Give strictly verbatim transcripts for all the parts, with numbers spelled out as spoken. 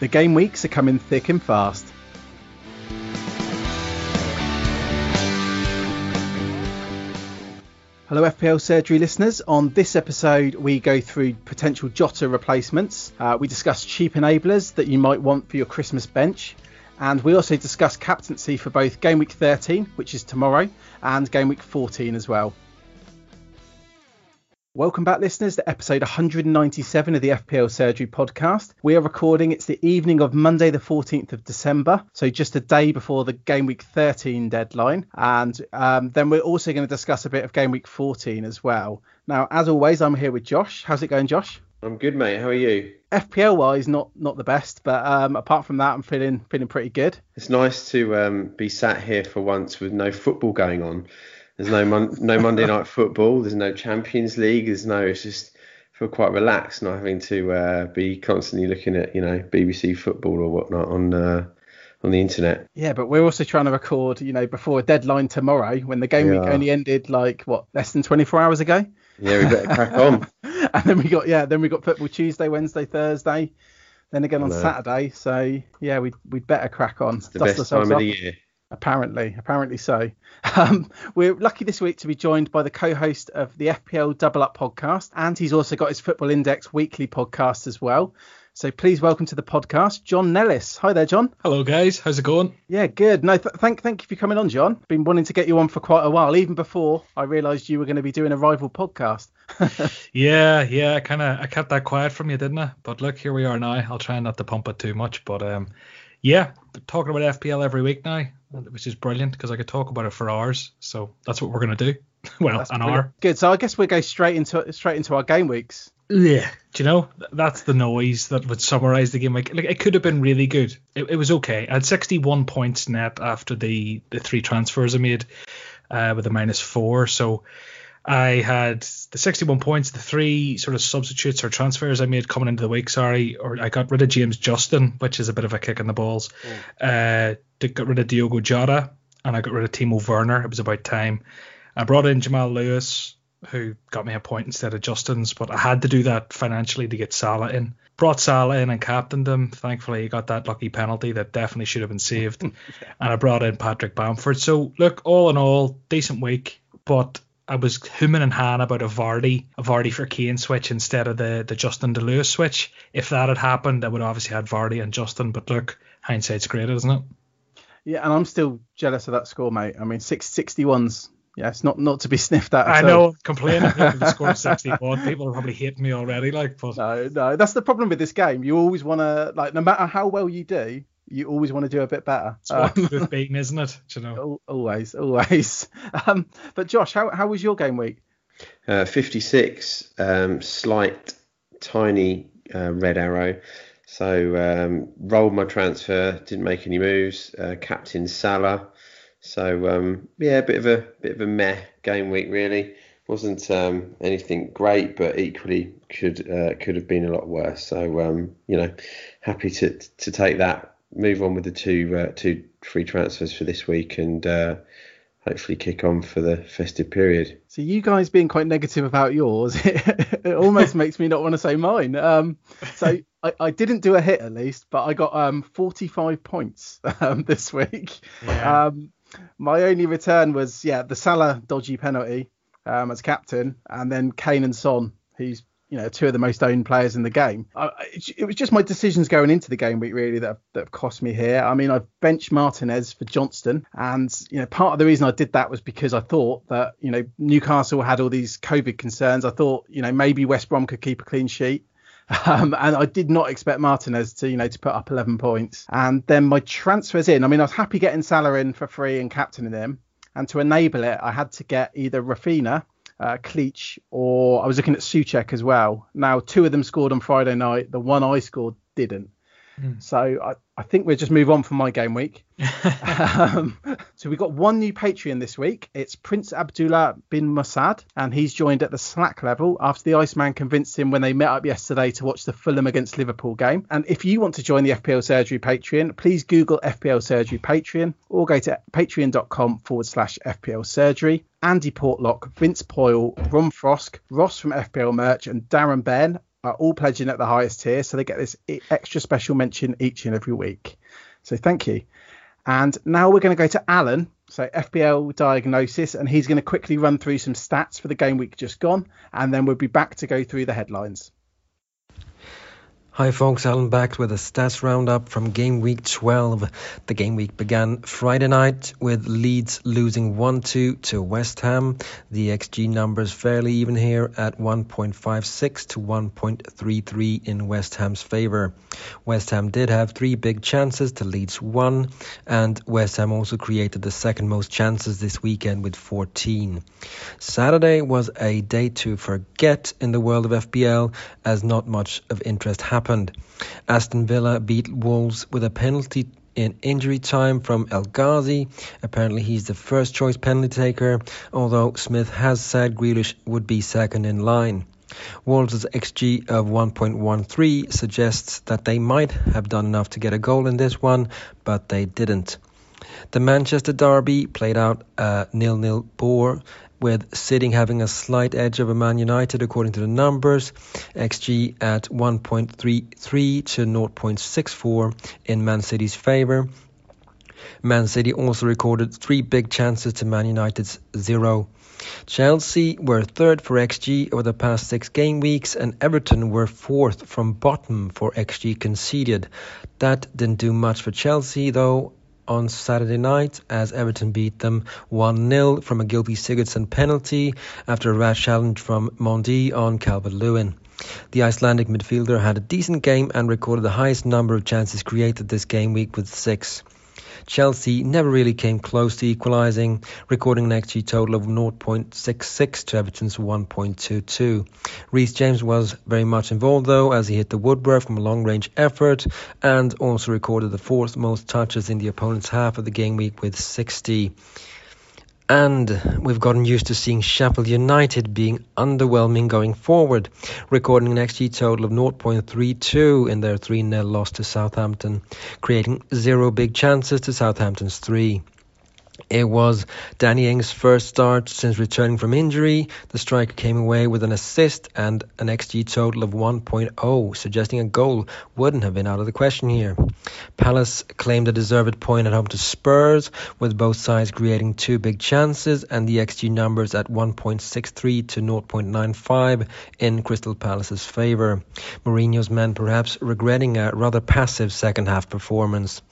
The game weeks are coming thick and fast. Hello F P L Surgery listeners, on this episode we go through potential Jota replacements, uh, we discuss cheap enablers that you might want for your Christmas bench, and we also discuss captaincy for both game week thirteen, which is tomorrow, and game week fourteen as well. Welcome back listeners to episode one hundred ninety-seven of the F P L Surgery podcast. We are recording, it's the evening of Monday the fourteenth of December, so just a day before the game week thirteen deadline, and um, then we're also going to discuss a bit of game week fourteen as well. Now as always I'm here with Josh. How's it going, Josh? I'm good, mate. How are you? F P L wise, not not the best, but um, apart from that, I'm feeling feeling pretty good. It's nice to um, be sat here for once with no football going on. There's no mon- no Monday night football. There's no Champions League. There's no. It's just I feel quite relaxed, not having to uh, be constantly looking at you know B B C football or whatnot on uh, on the internet. Yeah, but we're also trying to record you know before a deadline tomorrow when the game yeah. week only ended like what less than twenty-four hours ago. Yeah, we better crack on. And then we got yeah, then we got football Tuesday, Wednesday, Thursday, then again on Saturday. So yeah, we we'd better crack on. It's the Dust best time of the off. year. Apparently, apparently so. Um, we're lucky this week to be joined by the co-host of the F P L Double Up podcast, and he's also got his Football Index weekly podcast as well. So please welcome to the podcast, John Nellis. Hi there, John. Hello, guys. How's it going? Yeah, good. No, th- thank thank you for coming on, John. Been wanting to get you on for quite a while, even before I realised you were going to be doing a rival podcast. yeah, yeah. I kind of I kept that quiet from you, didn't I? But look, here we are now. I'll try not to pump it too much, but um, yeah, talking about F P L every week now, which is brilliant because I could talk about it for hours. So that's what we're going to do. Well, that's an brilliant. hour. Good. So I guess we'll go straight into straight into our game weeks. Yeah, do you know, that's the noise that would summarise the game. Like, like, it could have been really good. It, it was okay. I had sixty-one points net after the, the three transfers I made uh, with a minus four. So I had the sixty-one points, the three sort of substitutes or transfers I made coming into the week, sorry, or I got rid of James Justin, which is a bit of a kick in the balls. Mm. Uh, got rid of Diogo Jota, and I got rid of Timo Werner. It was about time. I brought in Jamal Lewis, who got me a point instead of Justin's, but I had to do that financially to get Salah in. Brought Salah in and captained him. Thankfully, he got that lucky penalty that definitely should have been saved. And I brought in Patrick Bamford. So, look, all in all, decent week, but I was humming and hawing about a Vardy, a Vardy for Kane switch instead of the, the Justin to Lewis switch. If that had happened, I would obviously had Vardy and Justin, but look, hindsight's great, isn't it? Yeah, and I'm still jealous of that score, mate. I mean, six sixty-ones. Yeah, it's not, not to be sniffed at. I know, complaining about the score of sixty-one. People are probably hating me already. Like, but no, no, that's the problem with this game. You always want to, like, no matter how well you do, you always want to do a bit better. It's um, worth beating, isn't it? Do you know? Always, always. Um, but Josh, how how was your game week? Uh, fifty-six, um, slight, tiny uh, red arrow. So um, rolled my transfer, didn't make any moves. Uh, captain Salah. So um, yeah, a bit of a bit of a meh game week really. Wasn't um, anything great, but equally could uh, could have been a lot worse. So um, you know, happy to to take that. Move on with the two uh, two free transfers for this week and uh, hopefully kick on for the festive period. So you guys being quite negative about yours, it, it almost makes me not want to say mine. Um, so. I, I didn't do a hit at least, but I got um, forty-five points um, this week. Yeah. Um, my only return was, yeah, the Salah dodgy penalty um, as captain, and then Kane and Son, who's, you know, two of the most owned players in the game. I, it, it was just my decisions going into the game week, really, that have, that have cost me here. I mean, I've benched Martinez for Johnston. And, you know, part of the reason I did that was because I thought that, you know, Newcastle had all these COVID concerns. I thought, you know, maybe West Brom could keep a clean sheet. Um, and I did not expect Martinez to, you know, to put up eleven points. And then my transfers in. I mean, I was happy getting Salah in for free and captaining him. And to enable it, I had to get either Rafinha, uh, Cleach, or I was looking at Souček as well. Now, two of them scored on Friday night. The one I scored didn't. Mm. So I, I think we'll just move on from my game week. um, so we've got one new Patreon this week. It's Prince Abdullah bin Mossad, and he's joined at the Slack level after the Iceman convinced him when they met up yesterday to watch the Fulham against Liverpool game. And if you want to join the F P L Surgery Patreon, please Google F P L Surgery Patreon or go to patreon.com forward slash FPL Surgery. Andy Portlock, Vince Poyle, Ron Frosk, Ross from F P L Merch and Darren Bairn are all pledging at the highest tier, so they get this extra special mention each and every week. So thank you. And now we're going to go to Alan, so F P L Diagnosis, and he's going to quickly run through some stats for the game week just gone, and then we'll be back to go through the headlines. Hi folks, Alan back with a stats roundup from game week twelve. The game week began Friday night with Leeds losing one two to West Ham. The X G numbers fairly even here at one point five six to one point three three in West Ham's favour. West Ham did have three big chances to Leeds one, and West Ham also created the second most chances this weekend with fourteen. Saturday was a day to forget in the world of F P L, as not much of interest happened. Aston Villa beat Wolves with a penalty in injury time from El Ghazi. Apparently he's the first choice penalty taker, although Smith has said Grealish would be second in line. Wolves' X G of one point one three suggests that they might have done enough to get a goal in this one, but they didn't. The Manchester derby played out a nil nil bore, with Sitting having a slight edge over Man United according to the numbers. X G at one point three three to zero point six four in Man City's favour. Man City also recorded three big chances to Man United's zero. Chelsea were third for X G over the past six game weeks, and Everton were fourth from bottom for X G conceded. That didn't do much for Chelsea though on Saturday night, as Everton beat them one nil from a Gylfi Sigurdsson penalty after a rash challenge from Mendy on Calvert-Lewin. The Icelandic midfielder had a decent game and recorded the highest number of chances created this game week with six. Chelsea never really came close to equalising, recording an X G total of zero point six six to Everton's one point two two. Reece James was very much involved though, as he hit the woodwork from a long-range effort and also recorded the fourth most touches in the opponent's half of the game week with sixty. And we've gotten used to seeing Sheffield United being underwhelming going forward, recording an X G total of zero point three two in their three nil loss to Southampton, creating zero big chances to Southampton's three. It was Danny Ings' first start since returning from injury. The striker came away with an assist and an X G total of one point oh, suggesting a goal wouldn't have been out of the question here. Palace claimed a deserved point at home to Spurs, with both sides creating two big chances and the X G numbers at one point six three to zero point nine five in Crystal Palace's favour. Mourinho's men perhaps regretting a rather passive second-half performance.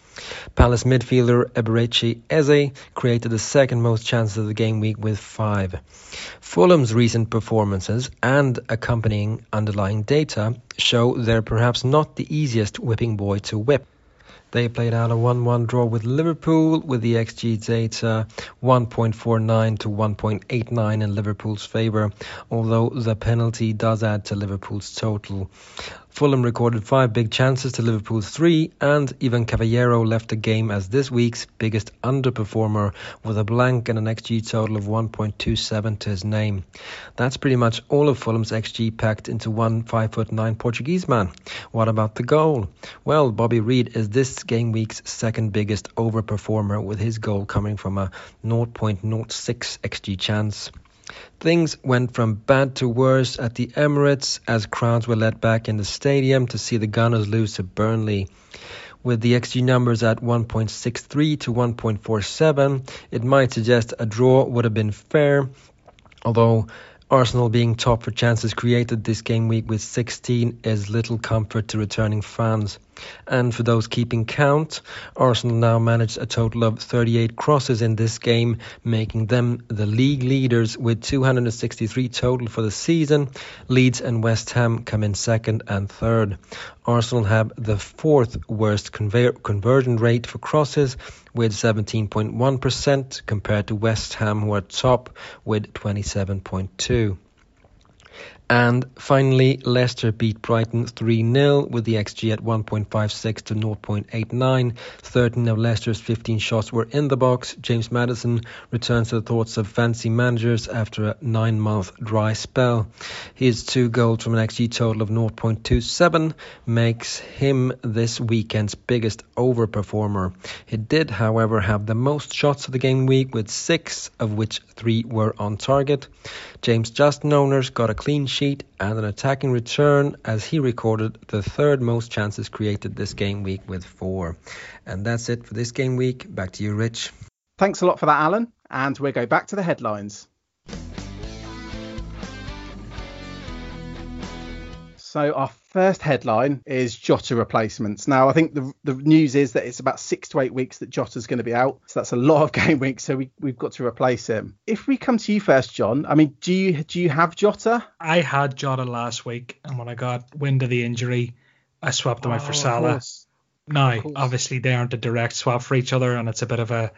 Palace midfielder Eberechi Eze created the second most chances of the game week with five. Fulham's recent performances and accompanying underlying data show they're perhaps not the easiest whipping boy to whip. They played out a one one draw with Liverpool, with the X G data one point four nine to one point eight nine in Liverpool's favour, although the penalty does add to Liverpool's total. Fulham recorded five big chances to Liverpool's three, and Ivan Caballero left the game as this week's biggest underperformer with a blank and an X G total of one point two seven to his name. That's pretty much all of Fulham's X G packed into one five foot nine Portuguese man. What about the goal? Well, Bobby Reed is this game week's second biggest overperformer, with his goal coming from a zero point zero six X G chance. Things went from bad to worse at the Emirates as crowds were let back in the stadium to see the Gunners lose to Burnley. With the X G numbers at one point six three to one point four seven, it might suggest a draw would have been fair, although Arsenal being top for chances created this game week with sixteen is little comfort to returning fans. And for those keeping count, Arsenal now managed a total of thirty-eight crosses in this game, making them the league leaders with two hundred sixty-three total for the season. Leeds and West Ham come in second and third. Arsenal have the fourth worst conver- conversion rate for crosses with seventeen point one percent compared to West Ham, who are top with twenty-seven point two percent. And finally, Leicester beat Brighton three nil with the X G at one point five six to zero point eight nine. thirteen of Leicester's fifteen shots were in the box. James Maddison returns to the thoughts of fancy managers after a nine-month dry spell. His two goals from an X G total of zero point two seven makes him this weekend's biggest overperformer. He did, however, have the most shots of the game week with six, of which three were on target. James Justin Owners got a clean sheet sheet and an attacking return, as he recorded the third most chances created this game week with four. And that's it for this game week. Back to you, Rich. Thanks a lot for that, Alan. And we'll go back to the headlines. So our first headline is Jota replacements. Now, I think the, the news is that it's about six to eight weeks that Jota's going to be out. So that's a lot of game weeks. So we, we've got to replace him. If we come to you first, John, I mean, do you do you have Jota? I had Jota last week. And when I got wind of the injury, I swapped him oh, out for Salah. Now, obviously, they aren't a direct swap for each other. And it's a bit of a...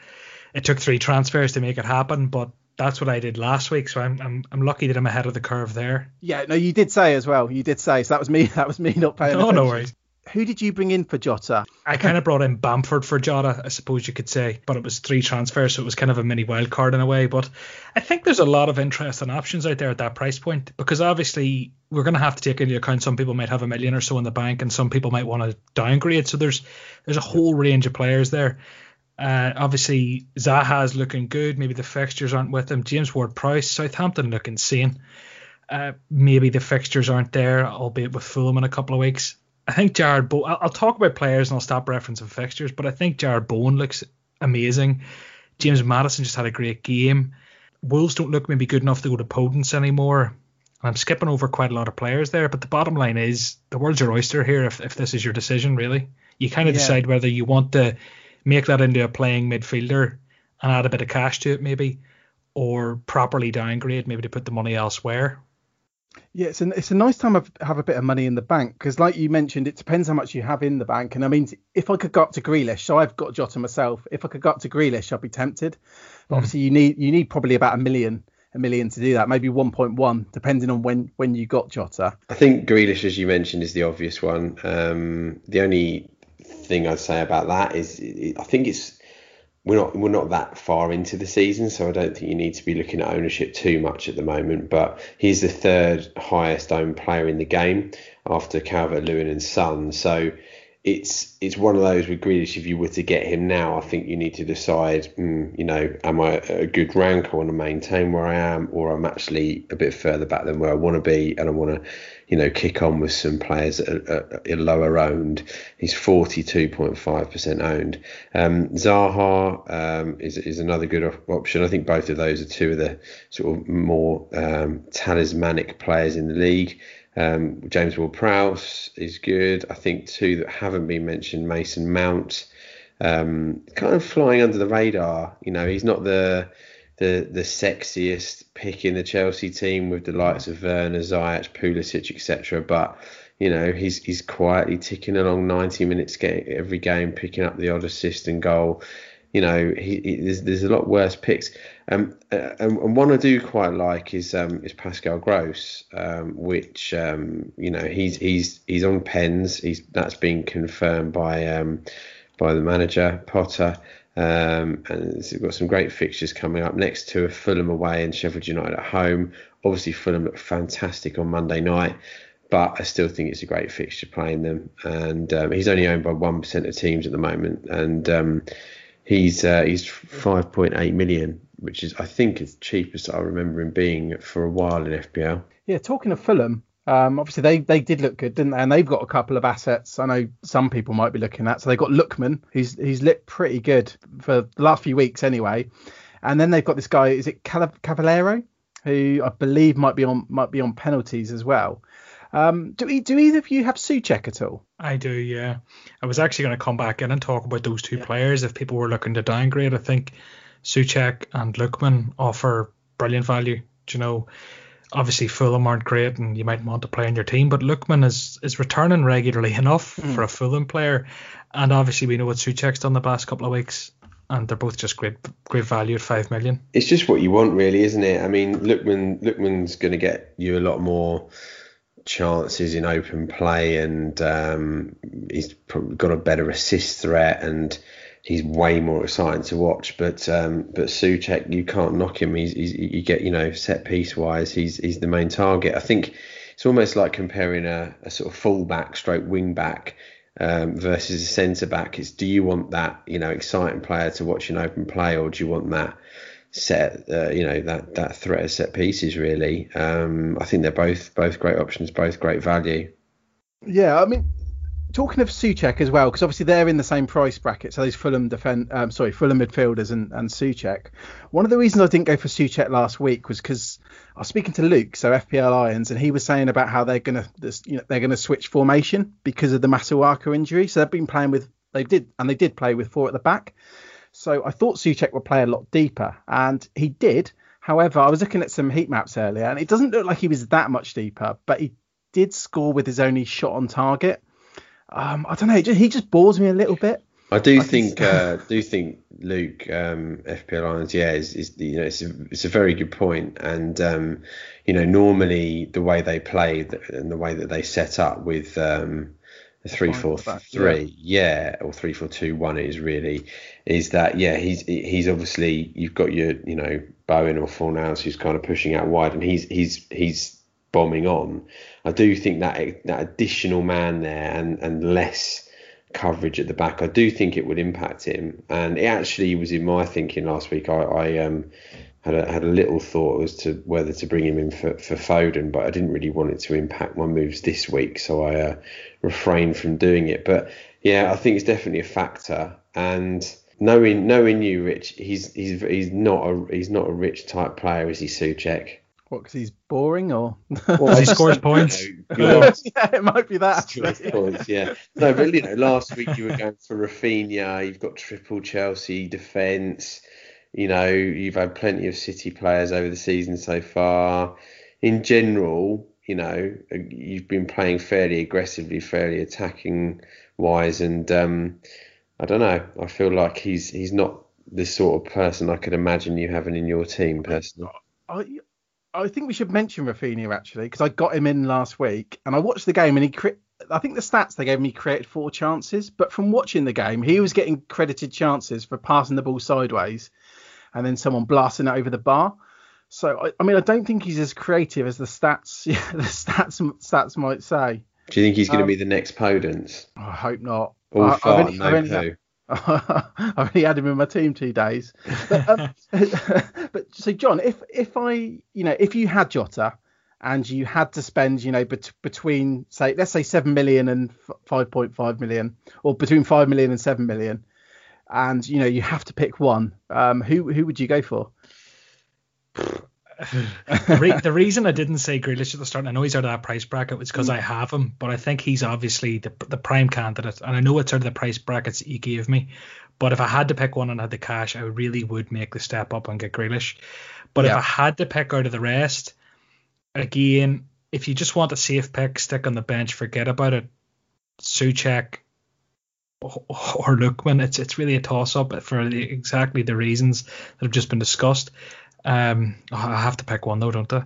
It took three transfers to make it happen, but that's what I did last week, so I'm I'm I'm lucky that I'm ahead of the curve there. Yeah, no, you did say as well. You did say, so that was me. That was me not paying attention. No, no worries. Who did you bring in for Jota? I kind of brought in Bamford for Jota, I suppose you could say, but it was three transfers, so it was kind of a mini wild card in a way. But I think there's a lot of interesting options out there at that price point, because obviously we're going to have to take into account some people might have a million or so in the bank, and some people might want to downgrade. So there's there's a whole range of players there. Uh, obviously, Zaha's looking good. Maybe the fixtures aren't with him. James Ward-Prowse, Southampton look insane. Uh, maybe the fixtures aren't there, albeit with Fulham in a couple of weeks. I think Jarrod Bowen... I'll talk about players and I'll stop referencing fixtures, but I think Jarrod Bowen looks amazing. James Maddison just had a great game. Wolves don't look maybe good enough to go to Podence anymore. I'm skipping over quite a lot of players there, but the bottom line is the world's your oyster here if, if this is your decision, really. You kind of yeah. decide whether you want to... make that into a playing midfielder and add a bit of cash to it maybe, or properly downgrade maybe to put the money elsewhere. Yeah, it's, an, it's a nice time to have a bit of money in the bank, because like you mentioned, it depends how much you have in the bank. And I mean, if I could go up to Grealish, so I've got Jota myself. If I could go up to Grealish, I'd be tempted. But mm. obviously you need you need probably about a million a million to do that, maybe one point one, depending on when, when you got Jota. I think Grealish, as you mentioned, is the obvious one. Um, the only... thing I'd say about that is I think it's we're not we're not that far into the season, so I don't think you need to be looking at ownership too much at the moment, but he's the third highest owned player in the game after Calvert-Lewin and Son, so it's it's one of those with Grealish. If you were to get him now, I think you need to decide mm, you know, am I a good rank? I want to maintain where I am, or I'm actually a bit further back than where I want to be, and I want to, you know, kick on with some players that are, are, are lower owned. He's forty-two point five percent owned. Um, Zaha um, is is another good op- option. I think both of those are two of the sort of more um, talismanic players in the league. Um, James Ward-Prowse is good. I think two that haven't been mentioned, Mason Mount, um, kind of flying under the radar. You know, he's not the... The, the sexiest pick in the Chelsea team with the likes of Werner, Ziyech, Pulisic, et cetera. But, you know, he's he's quietly ticking along ninety minutes getting every game, picking up the odd assist and goal. You know, he, he, there's, there's a lot worse picks. Um, uh, and, and one I do quite like is um, is Pascal Gross, um, which um, you know, he's he's he's on pens. He's that's been confirmed by um, by the manager Potter. Um, and we've got some great fixtures coming up. Next two are Fulham away and Sheffield United at home. Obviously, Fulham looked fantastic on Monday night, but I still think it's a great fixture playing them. And um, he's only owned by one percent of teams at the moment. And um, he's uh, he's five point eight million, which is, I think, is the cheapest I remember him being for a while in F P L. Yeah, talking of Fulham, um, obviously they, they did look good, didn't they? And they've got a couple of assets I know some people might be looking at. So they've got Lookman, who's he's looked pretty good for the last few weeks anyway. And then they've got this guy, is it Cavallero, who I believe might be on might be on penalties as well. Um, do we, do either of you have Souček at all? I do, yeah. I was actually going to come back in and talk about those two yeah. players if people were looking to downgrade. I think Souček and Lookman offer brilliant value, you know. Obviously, Fulham aren't great and you might want to play on your team, but Lookman is, is returning regularly enough mm. for a Fulham player. And obviously, we know what Souček's done the past couple of weeks, and they're both just great great value at five million. It's just what you want, really, isn't it? I mean, Lookman Lookman's going to get you a lot more chances in open play, and um, he's probably got a better assist threat, and he's way more exciting to watch, but um, but Souček, you can't knock him. He's, he's you get you know set piece wise, he's he's the main target. I think it's almost like comparing a, a sort of full back, stroke wing back um, versus a centre back. It's do you want that you know exciting player to watch in open play, or do you want that set, uh, you know, that that threat of set pieces, really. Um, I think they're both both great options, both great value. Yeah, I mean, talking of Souček as well, because obviously they're in the same price bracket, so those Fulham defend, um, sorry, Fulham midfielders and, and Souček. One of the reasons I didn't go for Souček last week was because I was speaking to Luke, so F P L Irons, and he was saying about how they're gonna, you know, they're gonna switch formation because of the Masuaku injury. So they've been playing with, they did, and they did play with four at the back. So I thought Souček would play a lot deeper, and he did. However, I was looking at some heat maps earlier, and it doesn't look like he was that much deeper, but he did score with his only shot on target. Um, I don't know. He just bores me a little bit. I do I think, uh, do think Luke, um, F P L Irons, yeah, is, is you know, it's a, it's a very good point. And um, you know, normally the way they play and the way that they set up with um, the three four three, yeah, or three four two one is really is that yeah. He's he's obviously you've got your you know Bowen or Fornals who's kind of pushing out wide, and he's he's he's. bombing on. I do think that that additional man there and and less coverage at the back, I do think it would impact him. And it actually was in my thinking last week. I, I um had a, had a little thought as to whether to bring him in for, for Foden, but I didn't really want it to impact my moves this week, so I uh, refrained from doing it. But yeah, I think it's definitely a factor. And knowing knowing you, Rich, he's he's he's not a he's not a rich type player, is he, Souček? What, because he's boring, or well, he scores points? Yeah, it might be that. Scores points, yeah. No, but you know, last week you were going for Rafinha. You've got triple Chelsea defence. You know, you've had plenty of City players over the season so far. In general, you know, you've been playing fairly aggressively, fairly attacking wise, and um, I don't know. I feel like he's he's not the sort of person I could imagine you having in your team personally. I, I, I think we should mention Rafinha, actually, because I got him in last week and I watched the game and he cre- I think the stats they gave me created four chances. But from watching the game, he was getting credited chances for passing the ball sideways and then someone blasting it over the bar. So, I, I mean, I don't think he's as creative as the stats yeah, the stats stats might say. Do you think he's um, going to be the next Podence? I hope not. All I, far, I've only, no I've only, clue. I've only had him in my team two days, but, um, but so John, if if I you know if you had Jota and you had to spend you know bet- between say let's say seven million and five point five million, or between five million and seven million, and you know you have to pick one, um who who would you go for? the, re- the reason I didn't say Grealish at the start, and I know he's out of that price bracket, was because mm. I have him, but I think he's obviously the, the prime candidate, and I know it's out of the price brackets that you gave me, but if I had to pick one and I had the cash, I really would make the step up and get Grealish. But yeah. if I had to pick out of the rest, again, if you just want a safe pick, stick on the bench, forget about it, Souček or Lookman, it's it's really a toss-up for the, exactly the reasons that have just been discussed. Um, oh, I have to pick one though, don't I?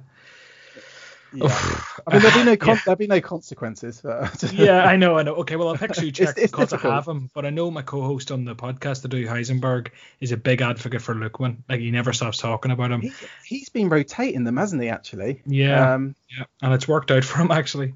Yeah. I mean, there'll be no con- yeah. there'll be no consequences. yeah, I know, I know. Okay, well, I'll pick Souček because difficult. I have him, but I know my co-host on the podcast, the Do Heisenberg, is a big advocate for Lookman. Like, he never stops talking about him. He, he's been rotating them, hasn't he? Actually. Yeah. Um, yeah, and it's worked out for him actually.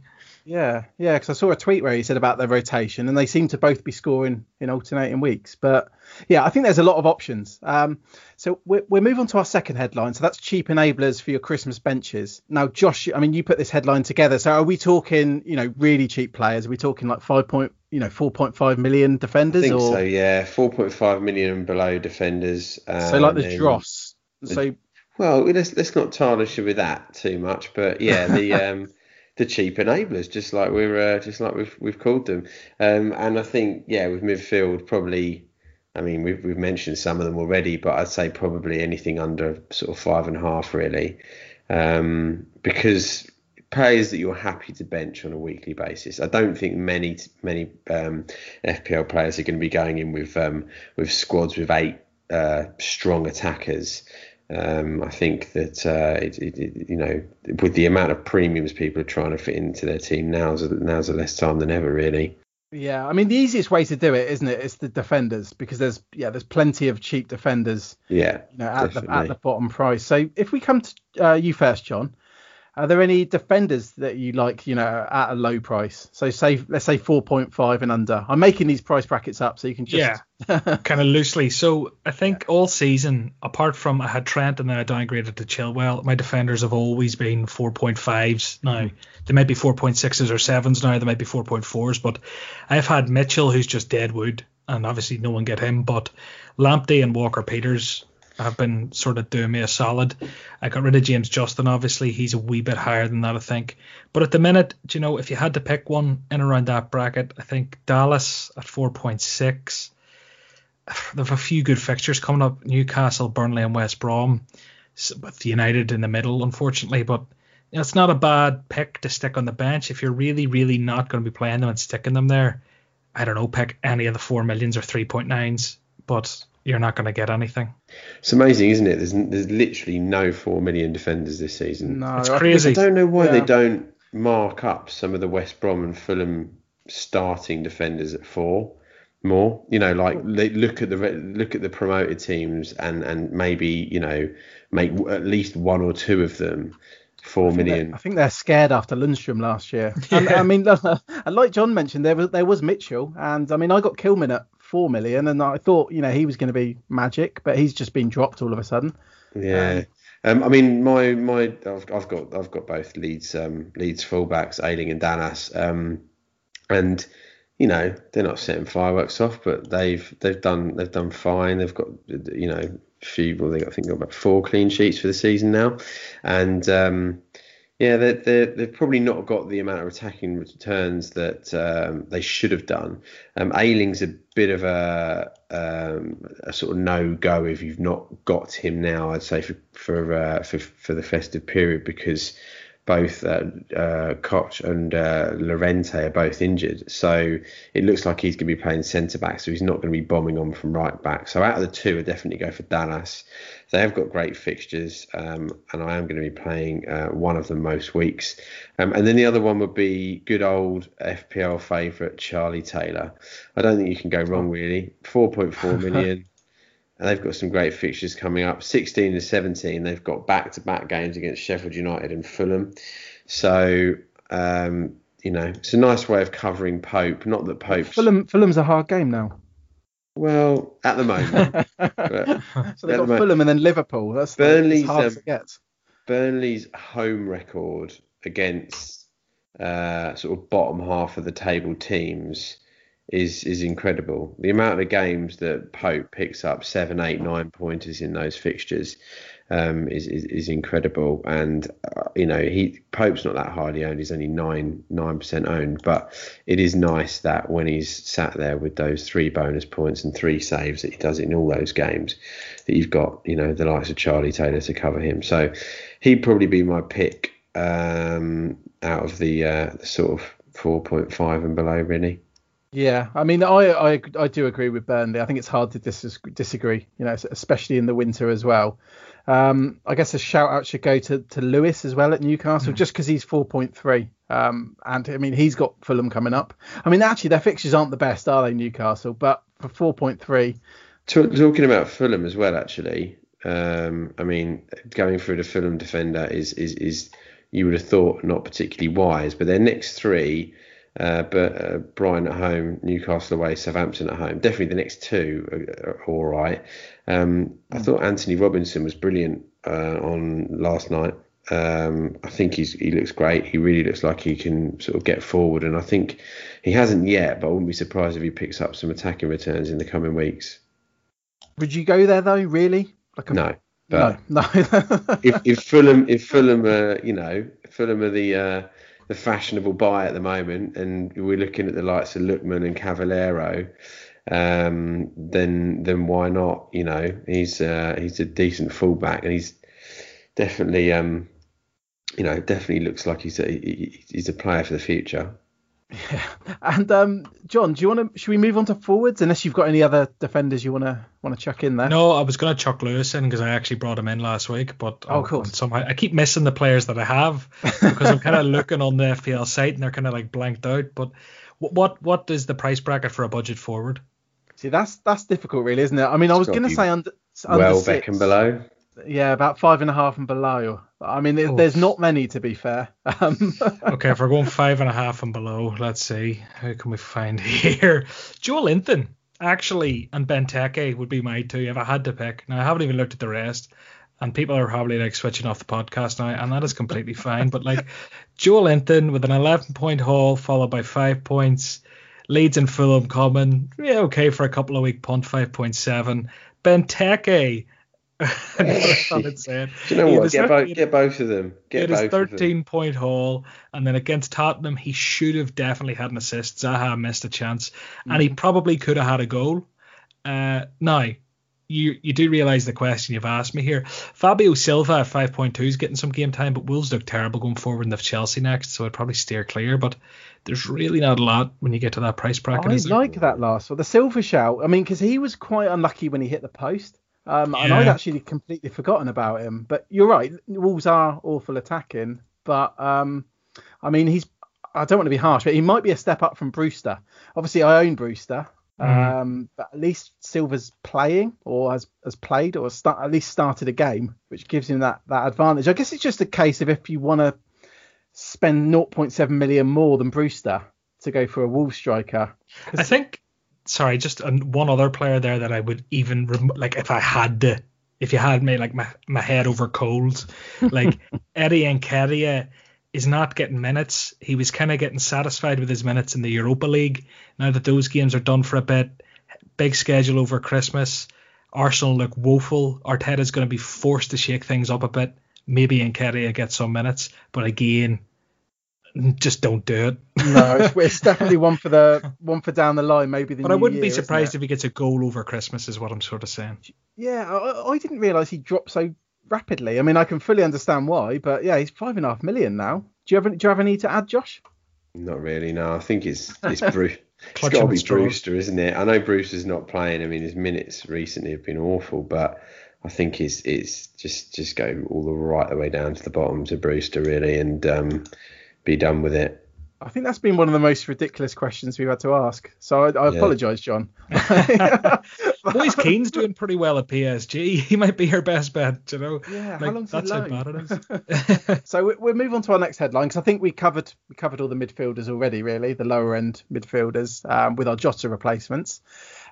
Yeah, yeah, because I saw a tweet where he said about their rotation, and they seem to both be scoring in alternating weeks. But yeah, I think there's a lot of options. Um, so we're, we're moving on to our second headline. So that's cheap enablers for your Christmas benches. Now, Josh, I mean, you put this headline together. So are we talking, you know, really cheap players? Are we talking like five point, you know, four point five million defenders? I think or... so, yeah, four point five million below defenders. Um, so like the Dross. The... So well, let's let's not tarnish it with that too much, but yeah, the. Um... The cheap enablers, just like we're uh, just like we've we've called them, um, and I think yeah, with midfield probably, I mean we've we've mentioned some of them already, but I'd say probably anything under sort of five and a half really, um, because players that you're happy to bench on a weekly basis. I don't think many many um, F P L players are going to be going in with um, with squads with eight uh, strong attackers. Um, I think that uh, it, it, it, you know, with the amount of premiums people are trying to fit into their team, now's now's less time than ever, really. Yeah, I mean the easiest way to do it, isn't it? It's the defenders, because there's yeah there's plenty of cheap defenders. Yeah, you know, at, the, at the bottom price. So if we come to uh, you first, John, Are there any defenders that you like, you know, at a low price? So say, let's say four point five and under. I'm making these price brackets up so you can just... Yeah, kind of loosely. So I think yeah. all season, apart from I had Trent and then I downgraded to Chilwell, my defenders have always been four point fives now. Mm-hmm. They might be four point sixes or sevens now. They might be four point fours. But I've had Mitchell, who's just dead wood, and obviously no one get him. But Lamptey and Walker-Peters... I've been sort of doing me a solid. I got rid of James Justin, obviously. He's a wee bit higher than that, I think. But at the minute, do you know, if you had to pick one in around that bracket, I think Dallas at four point six. They've a few good fixtures coming up. Newcastle, Burnley and West Brom, with United in the middle, unfortunately. But you know, it's not a bad pick to stick on the bench. If you're really, really not going to be playing them and sticking them there, I don't know, pick any of the four millions or three point nines. But... you're not going to get anything. It's amazing, isn't it? There's there's literally no four million defenders this season. No, it's crazy. I don't know why yeah. they don't mark up some of the West Brom and Fulham starting defenders at four more. You know, like they look at the look at the promoted teams and and maybe, you know, make at least one or two of them four I million. I think they're scared after Lundstrom last year. Yeah. And, I mean, and like John mentioned, there was there was Mitchell, and I mean, I got Kilman at four million, and I thought, you know, he was going to be magic, but he's just been dropped all of a sudden. Yeah, um, um I mean, my my, I've, I've got I've got both Leeds um Leeds fullbacks, Ayling and Danas, um, and you know they're not setting fireworks off, but they've they've done they've done fine. They've got, you know, few, well, they got, I think they've got about four clean sheets for the season now, and um, yeah, they they they've probably not got the amount of attacking returns that um, they should have done. Um, Ayling's a bit of a, um, a sort of no go if you've not got him now, I'd say, for for uh, for, for the festive period, because both uh, uh, Koch and uh, Llorente are both injured, so it looks like he's going to be playing centre back, so he's not going to be bombing on from right back. So out of the two, I definitely go for Dallas. They have got great fixtures, um, and I am going to be playing uh, one of them most weeks. Um, and then the other one would be good old F P L favourite Charlie Taylor. I don't think you can go wrong, really. four point four million. And they've got some great fixtures coming up. sixteen and seventeen, they've got back-to-back games against Sheffield United and Fulham. So, um, you know, it's a nice way of covering Pope. Not that Pope's... Fulham, Fulham's a hard game now. Well, at the moment. So they've got the Fulham and then Liverpool. That's Burnley's, the, hard um, to get. Burnley's home record against uh, sort of bottom half of the table teams is is incredible. The amount of games that Pope picks up seven, eight, nine pointers in those fixtures um, is, is is incredible. And uh, you know, he Pope's not that highly owned. He's only nine nine percent owned. But it is nice that when he's sat there with those three bonus points and three saves that he does in all those games, that you've got, you know, the likes of Charlie Taylor to cover him. So he'd probably be my pick um, out of the uh, sort of four point five and below, really. Yeah, I mean, I, I I do agree with Burnley. I think it's hard to dis- disagree, you know, especially in the winter as well. Um, I guess a shout out should go to, to Lewis as well at Newcastle, mm. just because he's four point three. Um, and I mean, he's got Fulham coming up. I mean, actually, their fixtures aren't the best, are they, Newcastle? But for four point three. Talk, talking about Fulham as well, actually. Um, I mean, going through the Fulham defender is, is, is, you would have thought, not particularly wise. But their next three... Uh, but uh, Brighton at home, Newcastle away, Southampton at home. Definitely the next two are, are all right. Um, mm. I thought Anthony Robinson was brilliant uh, on last night. Um, I think he's, he looks great. He really looks like he can sort of get forward. And I think he hasn't yet, but I wouldn't be surprised if he picks up some attacking returns in the coming weeks. Would you go there, though, really? Like a- no. But no. no. if, if Fulham, if Fulham are, you know, Fulham are the... Uh, the fashionable buy at the moment, and we're looking at the likes of Lookman and Cavallero, um, then then why not? You know, he's uh, he's a decent fullback, and he's definitely, um, you know, definitely looks like he's a he, he's a player for the future. Yeah, and um, John, do you want to? Should we move on to forwards? Unless you've got any other defenders you want to want to chuck in there. No, I was going to chuck Lewis in because I actually brought him in last week, but oh, cool. Somehow I keep missing the players that I have because I'm kind of looking on the F P L site and they're kind of like blanked out. But what what what is the price bracket for a budget forward? See, that's that's difficult, really, isn't it? I mean, it's I was going to say under, under well six. Well, Beckham below. Yeah, about five and a half and below. I mean, oh. there's not many, to be fair. Um, okay, if we're going five and a half and below, let's see. Who can we find here? Joel Linton, actually, and Benteke would be my two if I had to pick. Now, I haven't even looked at the rest, and people are probably like switching off the podcast now, and that is completely fine. But like Joel Linton with an eleven-point haul followed by five points. Leeds and Fulham Common, yeah, okay for a couple of week punt, five point seven. Benteke. Do you know what? Get, thirteen, bo- get both of them. Get both thirteen of them. Point haul, and then against Tottenham, he should have definitely had an assist. Zaha missed a chance, mm-hmm. and he probably could have had a goal. Uh, now, you you do realise the question you've asked me here. Fabio Silva at five point two is getting some game time, but Wolves look terrible going forward and they have Chelsea next, so I'd probably steer clear. But there's really not a lot when you get to that price bracket. I like that last one, the Silva shout. I mean, because he was quite unlucky when he hit the post. Um, yeah. And I'd actually completely forgotten about him. But you're right, Wolves are awful attacking. But, um, I mean, he's I don't want to be harsh, but he might be a step up from Brewster. Obviously, I own Brewster. Mm. Um, but at least Silva's playing or has, has played or start, at least started a game, which gives him that, that advantage. I guess it's just a case of if you want to spend zero point seven million more than Brewster to go for a Wolves striker. I think... Sorry, just one other player there that I would even rem- like if I had to, if you had me like my, my head over coals, like Eddie Nketiah is not getting minutes. He was kind of getting satisfied with his minutes in the Europa League. Now that those games are done for a bit, big schedule over Christmas. Arsenal look woeful. Arteta's going to be forced to shake things up a bit. Maybe Nketiah gets some minutes, but again. Just don't do it. No, it's, it's definitely one for the one for down the line, maybe the. But new I wouldn't year, be surprised if he gets a goal over Christmas, is what I'm sort of saying. Yeah, I, I didn't realise he dropped so rapidly. I mean, I can fully understand why, but yeah, he's five and a half million now. Do you have do you have any to add, Josh? Not really. No, I think it's it's Bruce. It's got to be Brewster, isn't it? I know Brewster's not playing. I mean, his minutes recently have been awful, but. I think it's it's just just go all the right the way down to the bottom to Brewster really and um, be done with it. I think that's been one of the most ridiculous questions we've had to ask. So I, I yeah. apologise, John. Moise Keane's doing pretty well at P S G. He might be your best bet, you know. Yeah, like, how long's that's how bad it is. So we, we'll move on to our next headline because I think we covered we covered all the midfielders already, really, the lower end midfielders um, with our Jota replacements.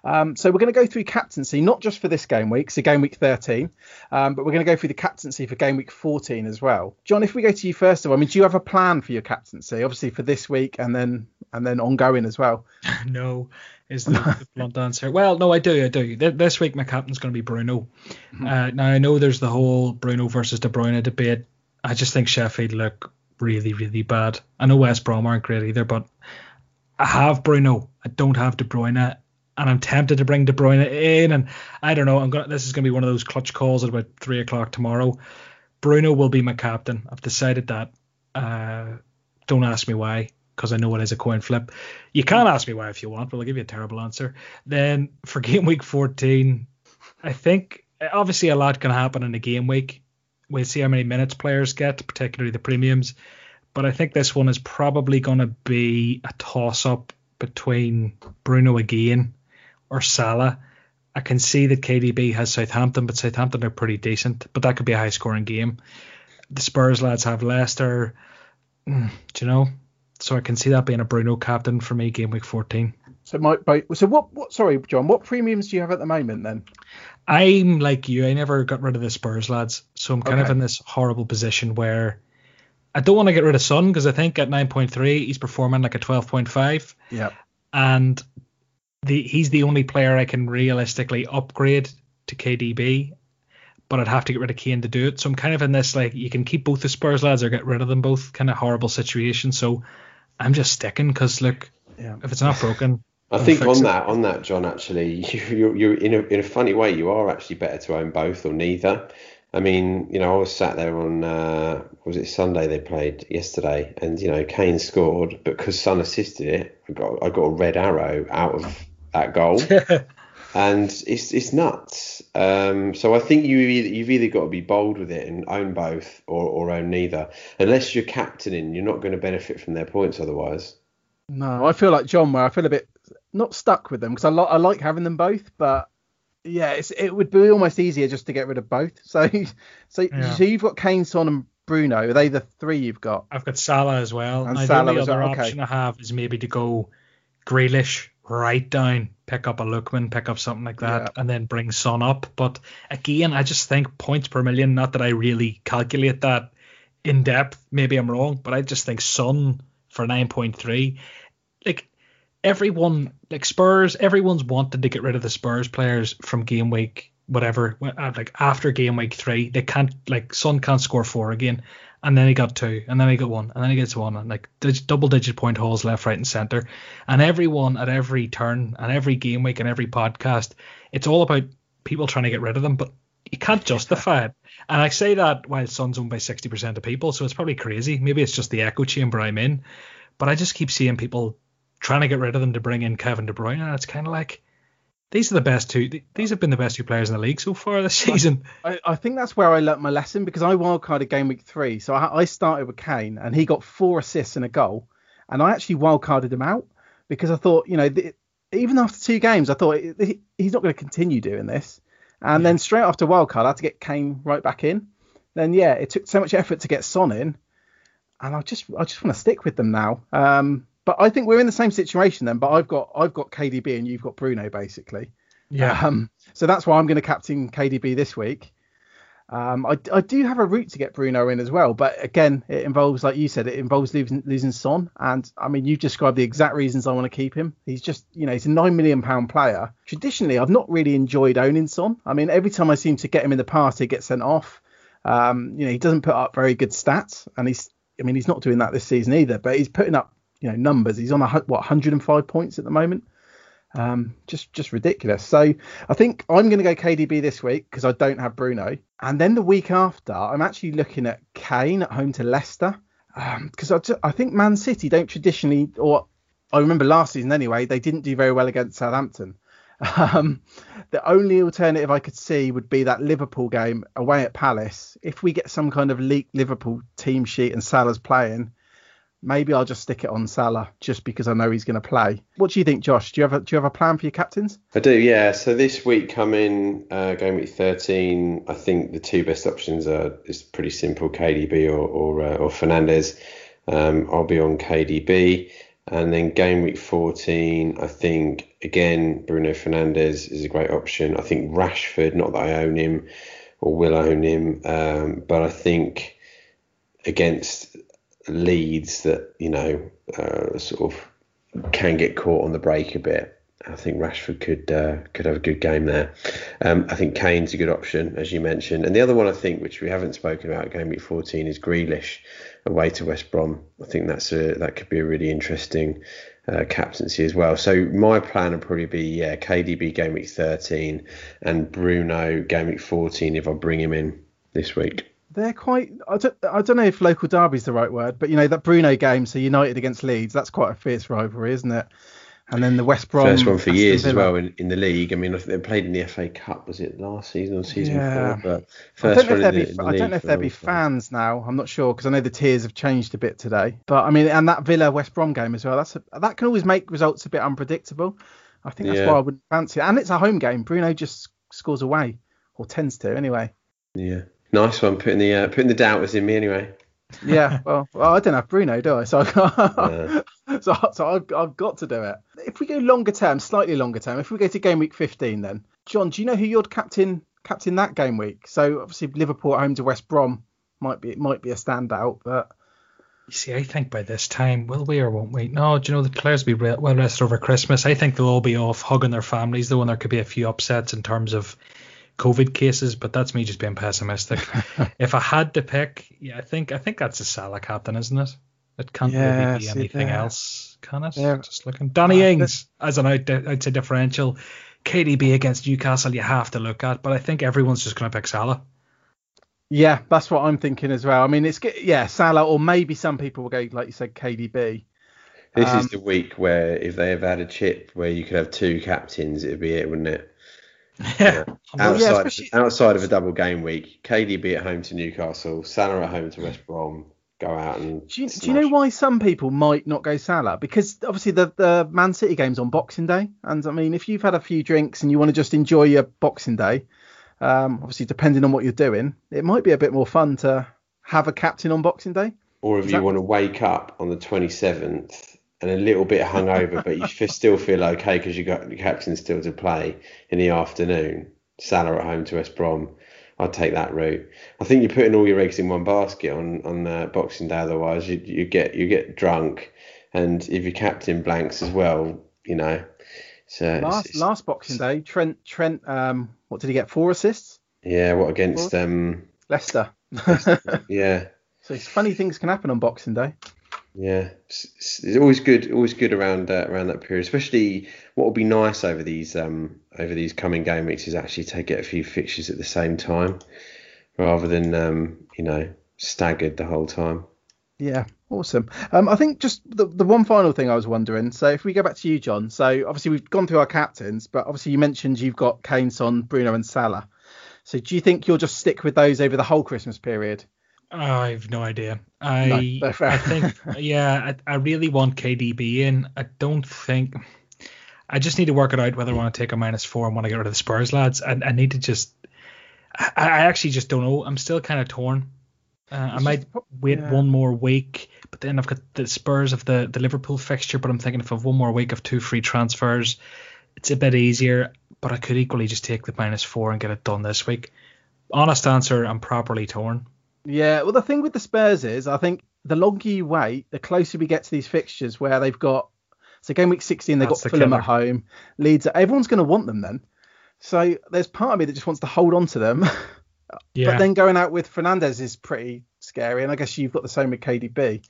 Um, so we're going to go through captaincy, not just for this game week, so game week thirteen, um, but we're going to go through the captaincy for game week fourteen as well. John, if we go to you first of all, I mean, do you have a plan for your captaincy, obviously for this week and then and then ongoing as well? No, is the, the blunt answer. Well, no, I do, I do. This week my captain's going to be Bruno. Mm-hmm. Uh, now, I know there's the whole Bruno versus De Bruyne debate. I just think Sheffield look really, really bad. I know West Brom aren't great either, but I have Bruno. I don't have De Bruyne. And I'm tempted to bring De Bruyne in, and I don't know. I'm gonna. This is gonna be one of those clutch calls at about three o'clock tomorrow. Bruno will be my captain. I've decided that. Uh, don't ask me why, because I know it is a coin flip. You can ask me why if you want, but I'll give you a terrible answer. Then for game week fourteen, I think obviously a lot can happen in a game week. We'll see how many minutes players get, particularly the premiums. But I think this one is probably gonna be a toss up between Bruno again. Or Salah. I can see that K D B has Southampton, but Southampton are pretty decent. But that could be a high-scoring game. The Spurs lads have Leicester. Do you know? So I can see that being a Bruno captain for me, game week fourteen. So my, so what? What? Sorry, John. What premiums do you have at the moment then? I'm like you. I never got rid of the Spurs lads, so I'm kind okay. of in this horrible position where I don't want to get rid of Son because I think at nine point three he's performing like a twelve point five. Yeah. And The, he's the only player I can realistically upgrade to K D B, but I'd have to get rid of Kane to do it. So I'm kind of in this, like, you can keep both the Spurs lads or get rid of them both, kind of horrible situation. So I'm just sticking because, look, yeah. if it's not broken... I think on that, on that, John, actually, you, you're, you're in, a, in a funny way, you are actually better to own both or neither. I mean, you know, I was sat there on, uh, was it Sunday they played yesterday? And, you know, Kane scored, but because Son assisted it, I got, I got a red arrow out of... that goal and it's it's nuts um so I think you either, you've either got to be bold with it and own both or, or own neither. Unless you're captaining, you're not going to benefit from their points otherwise. No, I feel like John where I feel a bit not stuck with them because I, lo- I like having them both, but yeah, it's, it would be almost easier just to get rid of both. So, so, yeah. so you've got Kane, Son, and Bruno. Are they the three you've got? I've got Salah as well. And now, Salah the only as other well. Okay. option I have is maybe to go Grealish right down, pick up a Lookman, pick up something like that, yeah. and then bring Son up. But again, I just think points per million. Not that I really calculate that in depth. Maybe I'm wrong, but I just think Son for nine point three, like. Everyone, like Spurs, everyone's wanted to get rid of the Spurs players from game week, whatever, like after game week three. They can't, like, Son can't score four again. And then he got two, and then he got one, and then he gets one. And, like, double-digit point holes left, right, and centre. And everyone at every turn and every game week and every podcast, it's all about people trying to get rid of them, but you can't justify it. And I say that while Son's owned by sixty percent of people, so it's probably crazy. Maybe it's just the echo chamber I'm in. But I just keep seeing people trying to get rid of them to bring in Kevin De Bruyne, and it's kind of like, these are the best two these have been the best two players in the league so far this season. I, I think that's where I learnt my lesson, because I wildcarded game week three, so I, I started with Kane and he got four assists and a goal, and I actually wildcarded him out because I thought, you know, th- even after two games I thought he, he's not going to continue doing this, and yeah. then straight after wildcard I had to get Kane right back in. Then yeah, it took so much effort to get Son in, and I just I just want to stick with them now. Um, But I think we're in the same situation then. But I've got I've got K D B and you've got Bruno, basically. Yeah. Um, so that's why I'm going to captain K D B this week. Um, I, I do have a route to get Bruno in as well. But again, it involves, like you said, it involves losing, losing Son. And I mean, you've described the exact reasons I want to keep him. He's just, you know, he's a nine million pound player. Traditionally, I've not really enjoyed owning Son. I mean, every time I seem to get him in the past, he gets sent off. Um, you know, he doesn't put up very good stats. And he's, I mean, he's not doing that this season either. But he's putting up, you know, numbers. He's on a, what, one hundred five points at the moment. Um, just just ridiculous. So I think I'm going to go K D B this week because I don't have Bruno. And then the week after, I'm actually looking at Kane at home to Leicester, because um, I, t- I think Man City don't traditionally, or I remember last season anyway, they didn't do very well against Southampton. Um, the only alternative I could see would be that Liverpool game away at Palace. If we get some kind of leaked Liverpool team sheet and Salah's playing, maybe I'll just stick it on Salah just because I know he's going to play. What do you think, Josh? Do you have a, do you have a plan for your captains? I do, yeah. So this week coming, uh, game week thirteen, I think the two best options are, is pretty simple, K D B or or, uh, or Fernandes. Um, I'll be on K D B. And then game week fourteen, I think, again, Bruno Fernandes is a great option. I think Rashford, not that I own him or will own him, um, but I think against Leeds that, you know, uh, sort of can get caught on the break a bit, I think Rashford could uh, could have a good game there. Um, I think Kane's a good option, as you mentioned. And the other one I think, which we haven't spoken about, game week fourteen, is Grealish away to West Brom. I think that's a, that could be a really interesting uh, captaincy as well. So my plan would probably be, yeah, K D B game week thirteen and Bruno game week fourteen if I bring him in this week. They're quite, I don't, I don't know if local derby is the right word, but, you know, that Bruno game, so United against Leeds, that's quite a fierce rivalry, isn't it? And then the West Brom. First one for years as well in, in the league. I mean, they played in the F A Cup, was it last season or season yeah. before? But first I don't know if there'll be, the there be fans now. I'm not sure, because I know the tiers have changed a bit today. But, I mean, and that Villa-West Brom game as well, that's a, that can always make results a bit unpredictable. I think that's yeah. why I wouldn't fancy it. And it's a home game. Bruno just scores away, or tends to anyway. Yeah. Nice one, putting the uh, putting the doubters in me anyway. Yeah, well, well, I don't have Bruno, do I? So I've got, no. so, so I've, I've got to do it. If we go longer term, slightly longer term, if we go to game week fifteen, then John, do you know who you'd captain captain that game week? So obviously Liverpool at home to West Brom might be might be a standout, but you see, I think by this time, will we or won't we? No, do you know the players will be well rested over Christmas? I think they'll all be off hugging their families, though, and there could be a few upsets in terms of COVID cases, but that's me just being pessimistic. If I had to pick, yeah, I think I think that's a Salah captain, isn't it? It can't yeah, really be anything there. else, can it? Yeah. Just looking. Danny uh, Ings as an out, outside differential. K D B against Newcastle, you have to look at, but I think everyone's just going to pick Salah. Yeah, that's what I'm thinking as well. I mean, it's yeah, Salah, or maybe some people will go, like you said, K D B. This um, is the week where if they have had a chip where you could have two captains, it'd be it, wouldn't it? Yeah. Well, outside, yeah, outside of a double game week, K D B at home to Newcastle, Salah at home to West Brom, go out and do you, do you know why some people might not go Salah? Because obviously the, the Man City game's on Boxing Day, and I mean, if you've had a few drinks and you want to just enjoy your Boxing Day, um, obviously depending on what you're doing, it might be a bit more fun to have a captain on Boxing Day. Or if Is you that... want to wake up on the twenty-seventh and a little bit hungover, but you still feel okay because you got the captain still to play in the afternoon. Salah at home to West Brom. I'd take that route. I think you're putting all your eggs in one basket on on uh, Boxing Day. Otherwise, you you get you get drunk, and if your captain blanks as well, you know. So last it's, last Boxing Day, Trent Trent um, what did he get? Four assists. Yeah, what against um, Leicester? Leicester. Yeah. So it's funny things can happen on Boxing Day. Yeah, it's, it's always good, always good around uh, around that period. Especially what will be nice over these um over these coming game weeks is actually to get a few fixtures at the same time, rather than um you know staggered the whole time. Yeah, awesome. Um, I think just the the one final thing I was wondering. So if we go back to you, John. So obviously we've gone through our captains, but obviously you mentioned you've got Kane, Son, Bruno, and Salah. So do you think you'll just stick with those over the whole Christmas period? I have no idea. I no, I think, yeah, I, I really want K D B in. I don't think... I just need to work it out whether I want to take a minus four and want to get rid of the Spurs lads. I, I need to just... I, I actually just don't know. I'm still kind of torn. Uh, I might wait yeah. one more week, but then I've got the Spurs of the, the Liverpool fixture, but I'm thinking if I have one more week of two free transfers, it's a bit easier, but I could equally just take the minus four and get it done this week. Honest answer, I'm properly torn. Yeah, well, the thing with the Spurs is, I think the longer you wait, the closer we get to these fixtures where they've got, so game week sixteen, they've got Fulham at home, Leeds, everyone's going to want them then. So there's part of me that just wants to hold on to them. Yeah. But then going out with Fernandes is pretty scary. And I guess you've got the same with K D B.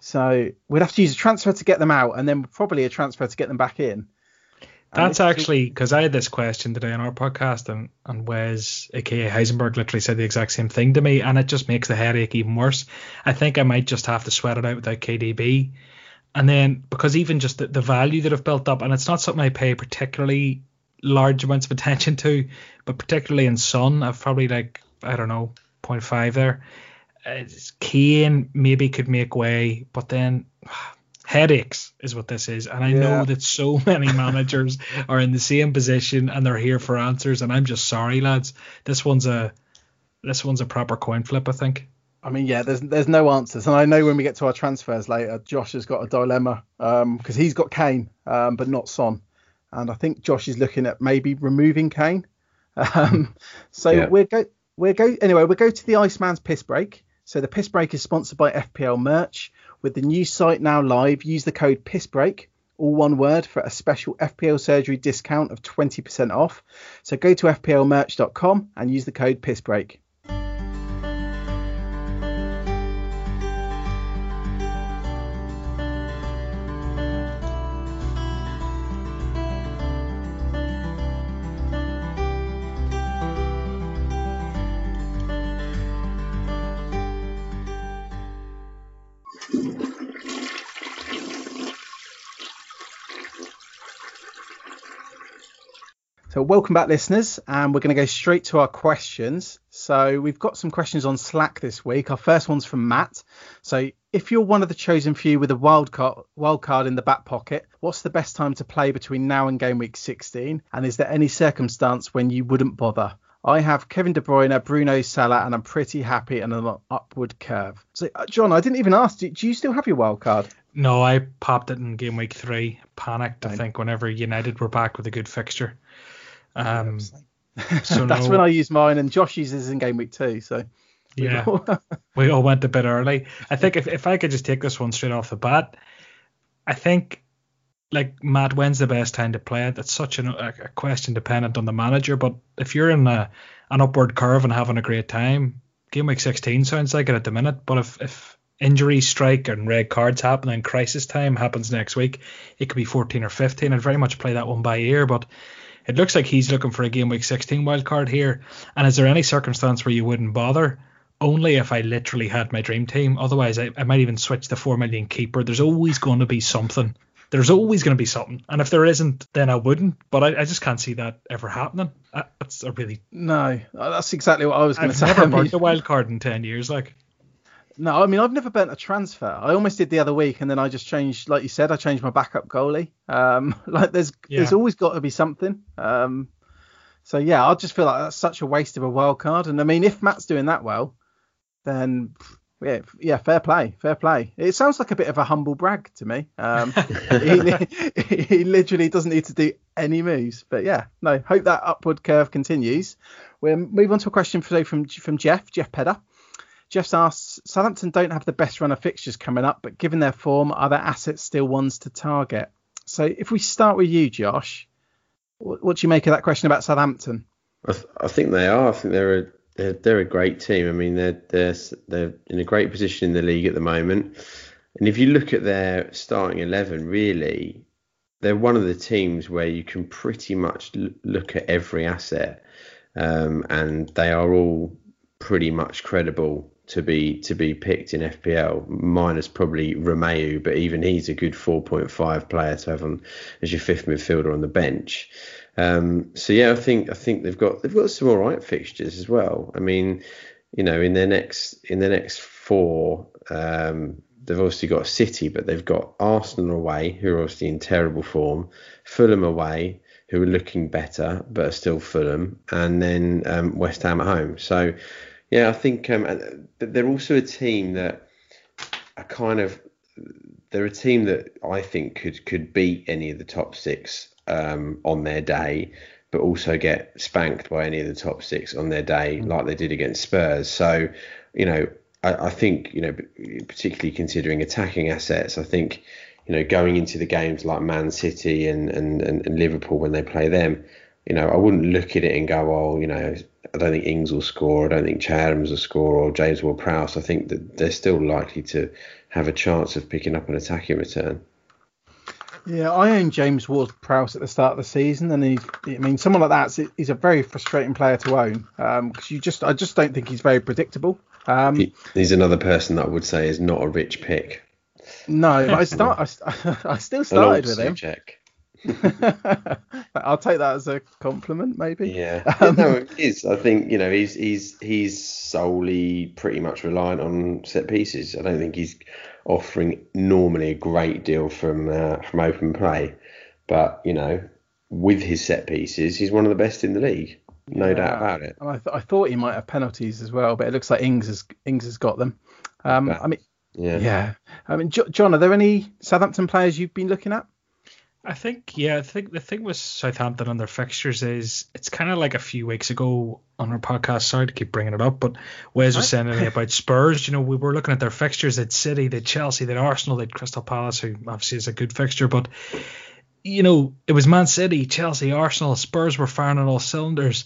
So we'd have to use a transfer to get them out and then probably a transfer to get them back in. That's actually because I had this question today on our podcast, and, and Wes, aka Heisenberg, literally said the exact same thing to me, and it just makes the headache even worse. I think I might just have to sweat it out without K D B, and then because even just the, the value that I've built up, and it's not something I pay particularly large amounts of attention to, but particularly in Son, I've probably like I don't know zero point five there. Uh, Kane maybe could make way, but then. Headaches is what this is, and I yeah. know that so many managers are in the same position and they're here for answers, and I'm just sorry lads, this one's a this one's a proper coin flip. I think I mean yeah there's there's no answers, and I know when we get to our transfers later, Josh has got a dilemma um because he's got Kane um but not Son, and I think Josh is looking at maybe removing Kane um so yeah. we're go we're go anyway we'll go to the Iceman's Piss Break. So the Piss Break is sponsored by F P L Merch. With the new site now live, use the code PISSBREAK, all one word, for a special F P L surgery discount of twenty percent off. So go to F P L merch dot com and use the code PISSBREAK. So welcome back, listeners, and we're going to go straight to our questions. So we've got some questions on Slack this week. Our first one's from Matt. So if you're one of the chosen few with a wild card, wild card in the back pocket, what's the best time to play between now and game week sixteen? And is there any circumstance when you wouldn't bother? I have Kevin De Bruyne, Bruno, Salah, and I'm pretty happy and on an upward curve. So, John, I didn't even ask, do you still have your wild card? No, I popped it in game week three. Panicked, I, I think, whenever United were back with a good fixture. Um, so that's no, when I used mine, and Josh uses in game week two. So we yeah, all we all went a bit early. I think if, if I could just take this one straight off the bat, I think like Matt, when's the best time to play it? That's such an, a, a question dependent on the manager. But if you're in a, an upward curve and having a great time, game week sixteen sounds like it at the minute. But if if injuries strike and red cards happen and crisis time happens next week, it could be fourteen or fifteen. I'd very much play that one by ear, but. It looks like he's looking for a game week sixteen wildcard here. And is there any circumstance where you wouldn't bother? Only if I literally had my dream team. Otherwise, I, I might even switch the four million keeper. There's always going to be something. There's always going to be something. And if there isn't, then I wouldn't. But I, I just can't see that ever happening. I, that's a really... No, that's exactly what I was going to say. I've never bought a wildcard in ten years. Like. No, I mean, I've never burnt a transfer. I almost did the other week, and then I just changed, like you said, I changed my backup goalie. Um, like there's yeah. there's always got to be something. Um, so, yeah, I just feel like that's such a waste of a wild card. And, I mean, if Matt's doing that well, then, yeah, yeah fair play, fair play. It sounds like a bit of a humble brag to me. Um, he, he literally doesn't need to do any moves. But, yeah, no, hope that upward curve continues. We'll move on to a question today from, from Jeff, Jeff Pedder. Jeff's asked, Southampton don't have the best run of fixtures coming up, but given their form, are their assets still ones to target? So if we start with you, Josh, what, what do you make of that question about Southampton? I, th- I think they are. I think they're a, they're, they're a great team. I mean, they're, they're, they're in a great position in the league at the moment. And if you look at their starting eleven, really, they're one of the teams where you can pretty much l- look at every asset. Um, and they are all pretty much credible to be to be picked in F P L, minus probably Romeu, but even he's a good four point five player to have on as your fifth midfielder on the bench. Um, so yeah, I think I think they've got they've got some all right fixtures as well. I mean, you know, in their next in their next four, um, they've obviously got City, but they've got Arsenal away, who are obviously in terrible form, Fulham away, who are looking better but are still Fulham, and then um, West Ham at home. So, yeah, I think um, they're also a team that are kind of they're a team that I think could could beat any of the top six um, on their day, but also get spanked by any of the top six on their day, mm-hmm. like they did against Spurs. So, you know, I, I think you know, particularly considering attacking assets, I think. You know, going into the games like Man City and, and, and Liverpool when they play them, you know, I wouldn't look at it and go, oh, you know, I don't think Ings will score. I don't think Chadhams will score or James Ward-Prowse. I think that they're still likely to have a chance of picking up an attacking return. Yeah, I owned James Ward-Prowse at the start of the season. And he, I mean, someone like that, he's a very frustrating player to own because um, you just, I just don't think he's very predictable. Um, he, he's another person that I would say is not a rich pick. No, but I start. I, I still started with him. Check. I'll take that as a compliment, maybe. Yeah, um, no, it is. I think you know he's he's he's solely pretty much reliant on set pieces. I don't think he's offering normally a great deal from uh, from open play, but you know, with his set pieces, he's one of the best in the league, no yeah. doubt about it. And I, th- I thought he might have penalties as well, but it looks like Ings has Ings has got them. Um, but, I mean. Yeah. yeah. I mean, John, are there any Southampton players you've been looking at? I think, yeah, I think the thing with Southampton and their fixtures is it's kind of like a few weeks ago on our podcast. Sorry to keep bringing it up, but Wes was saying to me about Spurs. You know, we were looking at their fixtures at City, at Chelsea, at Arsenal, at Crystal Palace, who obviously is a good fixture, but. You know, it was Man City, Chelsea, Arsenal, Spurs were firing on all cylinders.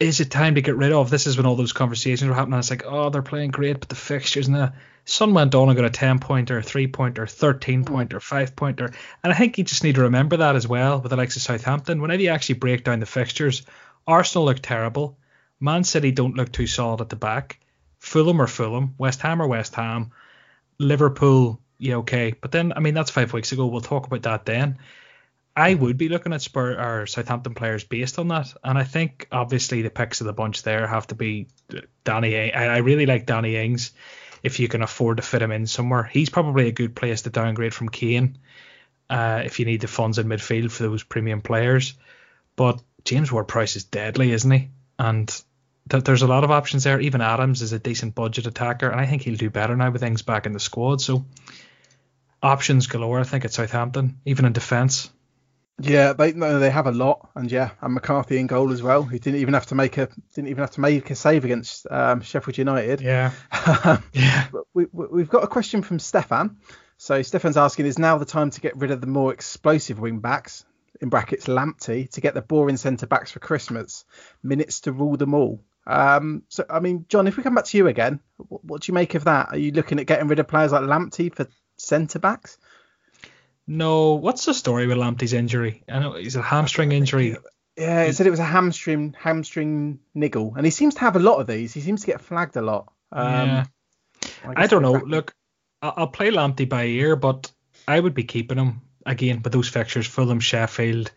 Is it time to get rid of? This is when all those conversations were happening. It's like, oh, they're playing great, but the fixtures and the sun went on and got a ten-pointer, a three-pointer, thirteen-pointer, five-pointer. And I think you just need to remember that as well with the likes of Southampton. Whenever you actually break down the fixtures, Arsenal look terrible. Man City don't look too solid at the back. Fulham are Fulham. West Ham are West Ham. Liverpool, yeah, okay. But then, I mean, that's five weeks ago. We'll talk about that then. I would be looking at Spurs or Southampton players based on that. And I think, obviously, the picks of the bunch there have to be Danny. I really like Danny Ings if you can afford to fit him in somewhere. He's probably a good place to downgrade from Kane uh, if you need the funds in midfield for those premium players. But James Ward-Prowse is deadly, isn't he? And th- there's a lot of options there. Even Adams is a decent budget attacker. And I think he'll do better now with Ings back in the squad. So options galore, I think, at Southampton, even in defence. Yeah, they no, they have a lot, and yeah, and McCarthy in goal as well. He didn't even have to make a didn't even have to make a save against um, Sheffield United. Yeah, yeah. We, we've got a question from Stefan. So Stefan's asking: is now the time to get rid of the more explosive wing backs in brackets Lamptey to get the boring centre backs for Christmas? Minutes to rule them all. Um, so I mean, John, if we come back to you again, what, what do you make of that? Are you looking at getting rid of players like Lamptey for centre backs? No, what's the story with Lamptey's injury? I know he's a hamstring injury. Yeah, he said it was a hamstring hamstring niggle, and he seems to have a lot of these. He seems to get flagged a lot. Um, yeah. I, I don't know. Back. Look, I'll play Lamptey by ear, but I would be keeping him again. But those fixtures, Fulham, Sheffield,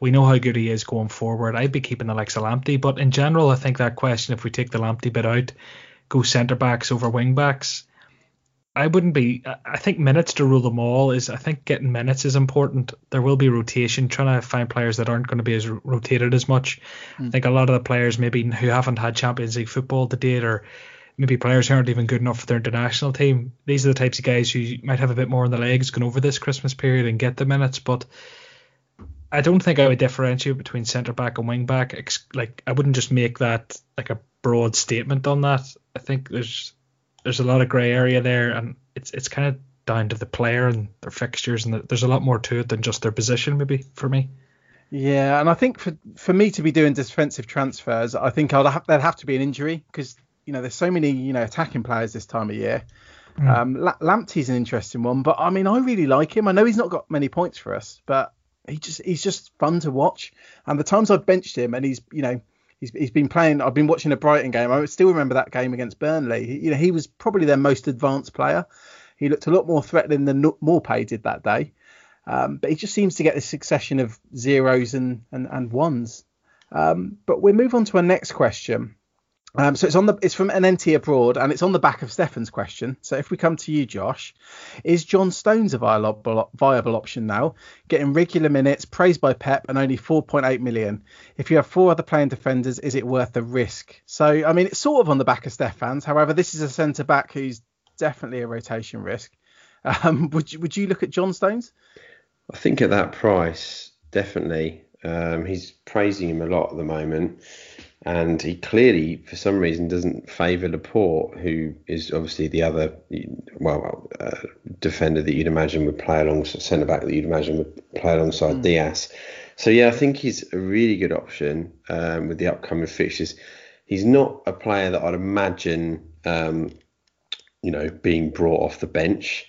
we know how good he is going forward. I'd be keeping the likes of Lamptey, but in general, I think that question, if we take the Lamptey bit out, go centre backs over wing backs. I wouldn't be. I think minutes to rule them all is. I think getting minutes is important. There will be rotation. Trying to find players that aren't going to be as rotated as much. Mm. I think a lot of the players maybe who haven't had Champions League football to date, or maybe players who aren't even good enough for their international team. These are the types of guys who might have a bit more on the legs going over this Christmas period and get the minutes. But I don't think I would differentiate between centre back and wing back. Like I wouldn't just make that like a broad statement on that. I think there's. There's a lot of grey area there, and it's it's kind of down to the player and their fixtures, and the, there's a lot more to it than just their position, maybe, for me. Yeah, and I think for for me to be doing defensive transfers, I think I'd have, there'd have to be an injury because, you know, there's so many, you know, attacking players this time of year. Mm. Um, Lamptey's an interesting one, but I mean, I really like him. I know he's not got many points for us, but he just he's just fun to watch. And the times I've benched him and he's, you know, He's, he's been playing. I've been watching a Brighton game. I still remember that game against Burnley. He, you know, he was probably their most advanced player. He looked a lot more threatening than Maupay did that day. Um, but he just seems to get this succession of zeros and and, and ones. Um, but we'll move on to our next question. Um, so it's on the it's from N N T Abroad, and it's on the back of Stefan's question. So if we come to you, Josh, is John Stones a viable, viable option now? Getting regular minutes, praised by Pep, and only four point eight million. If you have four other playing defenders, is it worth the risk? So, I mean, it's sort of on the back of Stefan's. However, this is a centre-back who's definitely a rotation risk. Um, would you, would you look at John Stones? I think at that price, definitely. Um, he's praising him a lot at the moment. And he clearly, for some reason, doesn't favour Laporte, who is obviously the other, well, uh, defender that you'd imagine would play alongside, centre back that you'd imagine would play alongside mm. Diaz. So, yeah, I think he's a really good option um, with the upcoming fixtures. He's not a player that I'd imagine, um, you know, being brought off the bench.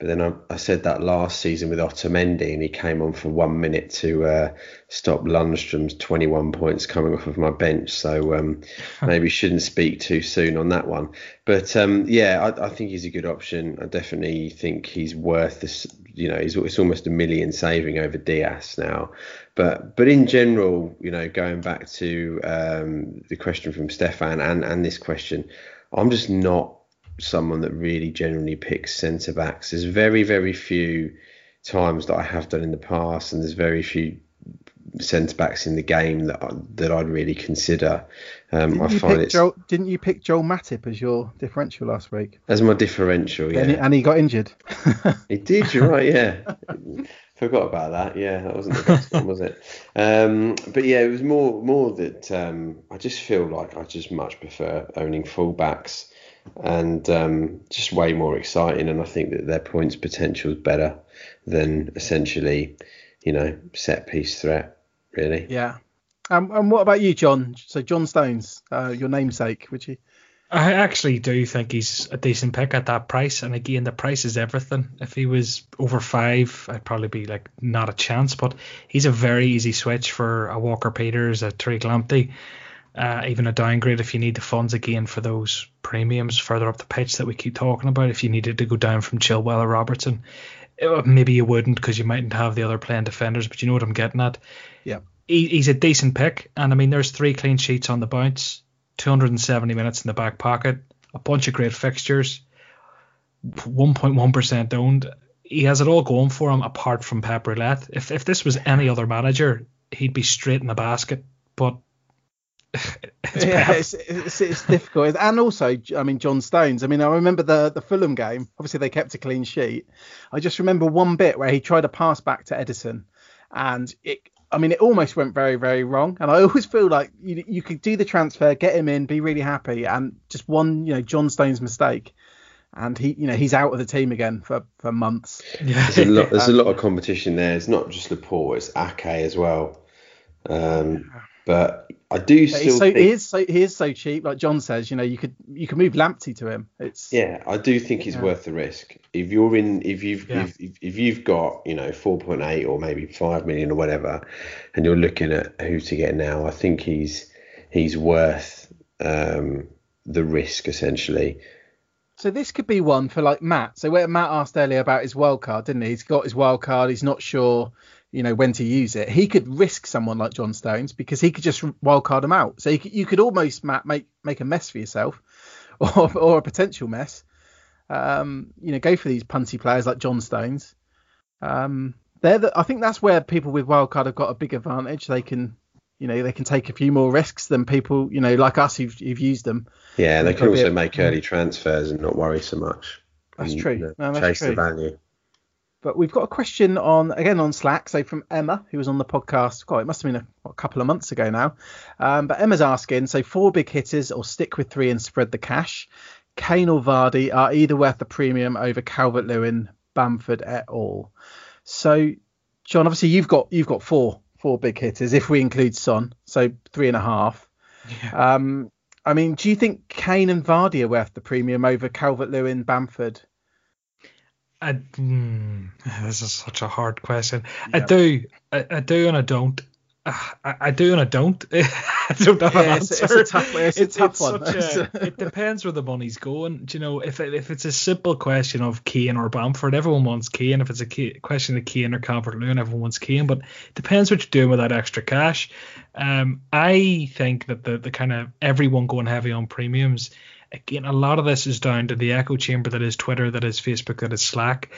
But then I, I said that last season with Otamendi, and he came on for one minute to uh, stop Lundstrom's twenty-one points coming off of my bench. So um, maybe shouldn't speak too soon on that one. But um, yeah, I, I think he's a good option. I definitely think he's worth this. You know, he's it's almost a million saving over Diaz now. But but in general, you know, going back to um, the question from Stefan and and this question, I'm just not someone that really generally picks centre backs. There's very, very few times that I have done in the past, and there's very few centre backs in the game that I, that I'd really consider. Um, didn't I find it. Didn't you pick Joel Matip as your differential last week? As my differential, yeah. And he, and he got injured. He did, you're right, yeah. Forgot about that. Yeah, that wasn't the best one, was it? Um, but yeah, it was more more that um, I just feel like I just much prefer owning fullbacks. And um, just way more exciting, and I think that their points potential is better than essentially, you know, set piece threat, really. Yeah. Um, and what about you, John? So John Stones, uh, your namesake, would you? I actually do think he's a decent pick at that price, and again, the price is everything. If he was over five, I'd probably be like not a chance. But he's a very easy switch for a Walker Peters, a Tariq Lamptey. Uh, even a downgrade if you need the funds again for those premiums further up the pitch that we keep talking about. If you needed to go down from Chilwell or Robertson, it, maybe you wouldn't because you mightn't have the other playing defenders, but you know what I'm getting at. Yeah, he, he's a decent pick, and I mean there's three clean sheets on the bounce, two hundred seventy minutes in the back pocket, a bunch of great fixtures, one point one percent owned. He has it all going for him apart from Pep Roulette. If, if this was any other manager, he'd be straight in the basket, but it's yeah, it's, it's, it's difficult. And also, I mean, John Stones. I mean, I remember the, the Fulham game. Obviously, they kept a clean sheet. I just remember one bit where he tried a pass back to Edison. And, it, I mean, it almost went very, very wrong. And I always feel like you, you could do the transfer, get him in, be really happy. And just one, you know, John Stones mistake. And he, you know, he's out of the team again for, for months. Yeah. There's, a lot, there's a lot of competition there. It's not just Laporte, it's Ake as well. Um, but... I do still he's so, think... He is, so, he is so cheap, like John says, you know, you could you could move Lamptey to him. It's Yeah, I do think it's yeah. worth the risk. If you're in, if you've yeah. if, if, if you've got, you know, four point eight or maybe five million or whatever, and you're looking at who to get now, I think he's he's worth um, the risk, essentially. So this could be one for, like, Matt. So where Matt asked earlier about his wild card, didn't he? He's got his wild card, he's not sure... you know, when to use it. He could risk someone like John Stones because he could just wildcard him out. So you could, you could almost, Matt, make, make a mess for yourself or, or a potential mess. um, you know, go for these punty players like John Stones. Um, they're the, I think that's where people with wildcard have got a big advantage. They can, you know, they can take a few more risks than people, you know, like us who've, who've used them. Yeah, they can also a, make early transfers and not worry so much. That's and, true. You know, no, that's chase true. the value. But we've got a question on, again, on Slack. So from Emma, who was on the podcast, God, it must have been a, what, a couple of months ago now. Um, but Emma's asking, so four big hitters or stick with three and spread the cash. Kane or Vardy are either worth the premium over Calvert-Lewin, Bamford et al. So, John, obviously you've got you've got four four big hitters if we include Son, so three and a half. Yeah. Um, I mean, do you think Kane and Vardy are worth the premium over Calvert-Lewin, Bamford? I, mm, this is such a hard question. Yeah. I do, I, I do, and I don't. I, I do and I don't. I don't have yeah, an answer. It's, it's a tough, it's it's, a tough it's one. A, it depends where the money's going. Do you know, if it, if it's a simple question of Kane or Bamford, everyone wants Kane. If it's a Kane, question of Kane or Calvert-Lewin, everyone wants Kane. But it depends what you're doing with that extra cash. Um, I think that the the kind of everyone going heavy on premiums. Again, a lot of this is down to the echo chamber that is Twitter, that is Facebook, that is Slack.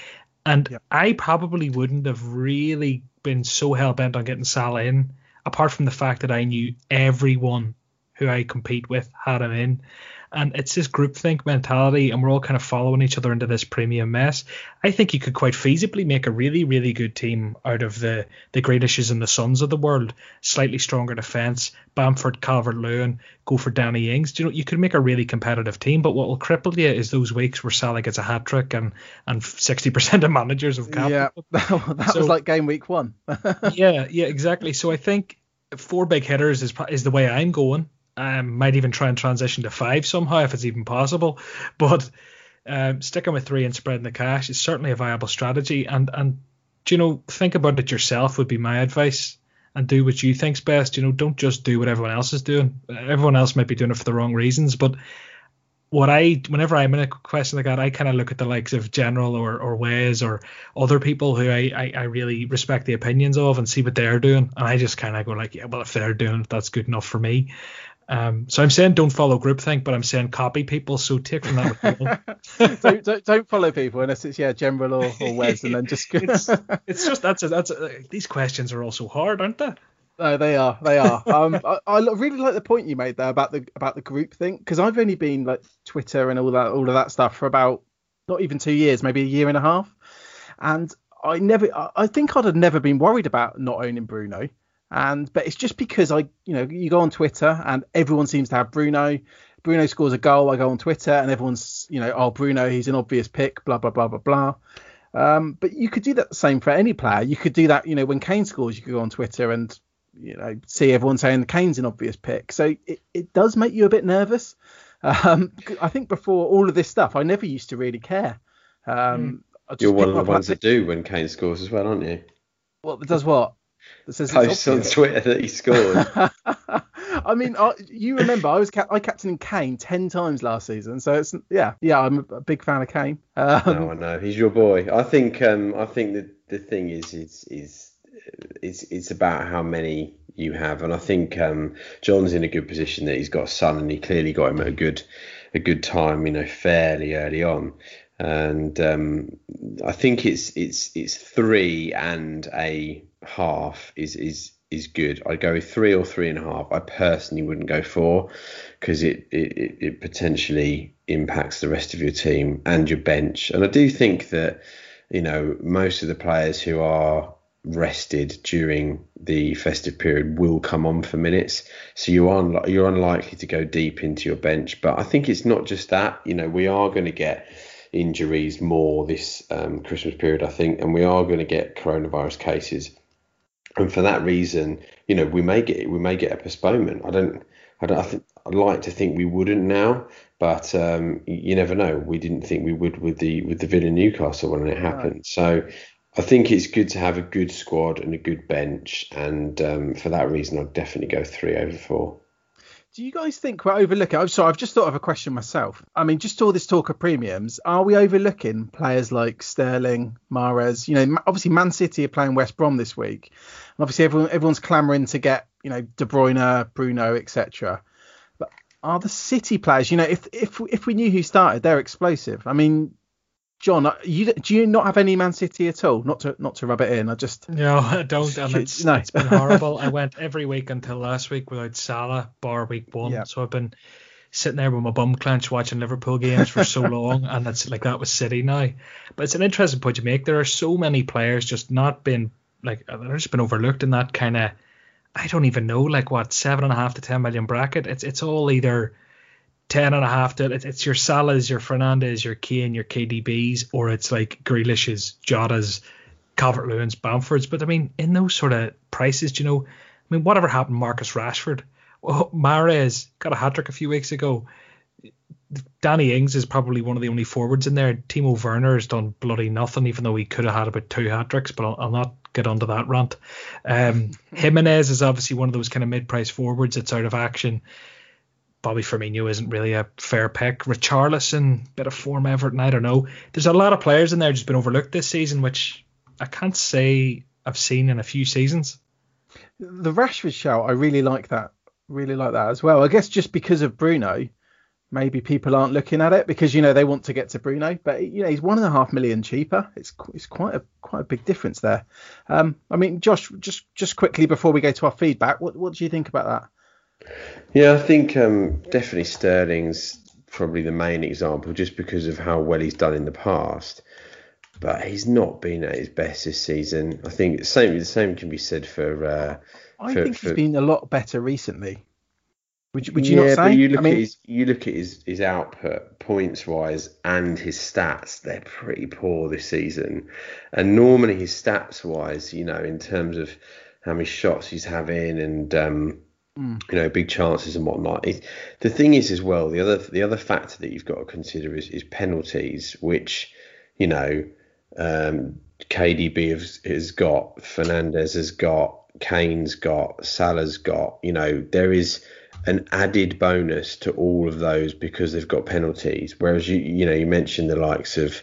And yep. I probably wouldn't have really been so hell-bent on getting Salah in, apart from the fact that I knew everyone who I compete with had him in. And it's this groupthink mentality, and we're all kind of following each other into this premium mess. I think you could quite feasibly make a really, really good team out of the, the Grealishes and the Sons of the world. Slightly stronger defence, Bamford, Calvert-Lewin, go for Danny Ings. Do you know, you could make a really competitive team, but what will cripple you is those weeks where Salah gets a hat-trick and, and sixty percent of managers have capped. Yeah, that so, was like game week one. yeah, yeah, exactly. So I think four big hitters is is the way I'm going. I might even try and transition to five somehow if it's even possible, but um, sticking with three and spreading the cash is certainly a viable strategy. And and you know, think about it yourself would be my advice, and do what you think's best. You know, don't just do what everyone else is doing. Everyone else might be doing it for the wrong reasons, but what I whenever I'm in a question like that, I kind of look at the likes of General or or Wes or other people who I, I I really respect the opinions of and see what they're doing, and I just kind of go like, yeah, well if they're doing it, that's good enough for me. Um, so I'm saying don't follow groupthink, but I'm saying copy people. So take from that. don't, don't don't follow people unless it's yeah General or, or Wes, and then just it's, it's just that's a, that's a, these questions are all so hard, aren't they? No, they are they are. um, I, I really like the point you made there about the about the groupthink, because I've only been like Twitter and all that all of that stuff for about not even two years, maybe a year and a half, and I never I think I'd have never been worried about not owning Bruno. And but it's just because I, you know, you go on Twitter and everyone seems to have Bruno. Bruno scores a goal. I go on Twitter and everyone's, you know, oh, Bruno, he's an obvious pick, blah, blah, blah, blah, blah. Um, but you could do that same for any player. You could do that, you know, when Kane scores, you could go on Twitter and, you know, see everyone saying Kane's an obvious pick. So it, it does make you a bit nervous. Um, I think before all of this stuff, I never used to really care. Um, mm. You're one of the ones that do when Kane scores as well, aren't you? Well, it does what? Posts on Twitter that he scored. I mean, I, you remember I was ca- I captained Kane ten times last season, so it's yeah, yeah. I'm a big fan of Kane. Um, no, I know he's your boy. I think um, I think the the thing is is is it's it's about how many you have, and I think um, John's in a good position that he's got a son, and he clearly got him at a good a good time, you know, fairly early on. And um, I think it's it's it's three and a half is is is good. I'd go with three or three and a half. I personally wouldn't go four because it, it it potentially impacts the rest of your team and your bench. And I do think that, you know, most of the players who are rested during the festive period will come on for minutes, so you are you're unlikely to go deep into your bench. But I think it's not just that, you know, we are going to get injuries more this um, Christmas period, I think, and we are going to get coronavirus cases, and for that reason, you know, we may get we may get a postponement. I don't, I don't, I think I'd like to think we wouldn't now, but um, you never know. We didn't think we would with the with the Villa Newcastle when it happened. Right. So I think it's good to have a good squad and a good bench, and um, for that reason, I'd definitely go three over four. Do you guys think we're overlooking? I'm sorry, I've just thought of a question myself. I mean, just all this talk of premiums. Are we overlooking players like Sterling, Mahrez? You know, obviously Man City are playing West Brom this week, and obviously everyone everyone's clamouring to get, you know, De Bruyne, Bruno, et cetera. But are the City players? You know, if if if we knew who started, they're explosive. I mean, John, you, do you not have any Man City at all? Not to not to rub it in. I just no, I don't. And it's, no. It's been horrible. I went every week until last week without Salah, bar week one. Yep. So I've been sitting there with my bum clenched watching Liverpool games for so long, and that's like that was City now. But it's an interesting point you make. There are so many players just not been like they're just been overlooked in that kind of I don't even know like what seven and a half to ten million bracket. It's it's all either. Ten and a half to it's your Salahs, your Fernandes, your Kane, your K D Bs, or it's like Grealish's, Jota's, Calvert-Lewin's, Bamford's. But I mean, in those sort of prices, do you know, I mean, whatever happened, Marcus Rashford, well, Mahrez got a hat trick a few weeks ago. Danny Ings is probably one of the only forwards in there. Timo Werner has done bloody nothing, even though he could have had about two hat tricks. But I'll, I'll not get onto that rant. Um, Jimenez is obviously one of those kind of mid-price forwards that's out of action. Bobby Firmino isn't really a fair pick. Richarlison, bit of form Everton, I don't know. There's a lot of players in there just been overlooked this season, which I can't say I've seen in a few seasons. The Rashford shout, I really like that. Really like that as well. I guess just because of Bruno, maybe people aren't looking at it because, you know, they want to get to Bruno. But, you know, he's one and a half million cheaper. It's it's quite a quite a big difference there. Um, I mean, Josh, just just quickly before we go to our feedback, what what do you think about that? Yeah, I think um, definitely Sterling's probably the main example just because of how well he's done in the past. But he's not been at his best this season. I think the same, the same can be said for... Uh, I for, think he's for, been a lot better recently. Would, would you yeah, not say? But you look I mean, at, his, you look at his, his output, points-wise, and his stats. They're pretty poor this season. And normally his stats-wise, you know, in terms of how many shots he's having and... Um, you know, big chances and whatnot. It, the thing is as well, the other the other factor that you've got to consider is, is penalties, which, you know, um, K D B has, has got, Fernandes has got, Kane's got, Salah's got. You know, there is an added bonus to all of those because they've got penalties. Whereas, you you know, you mentioned the likes of,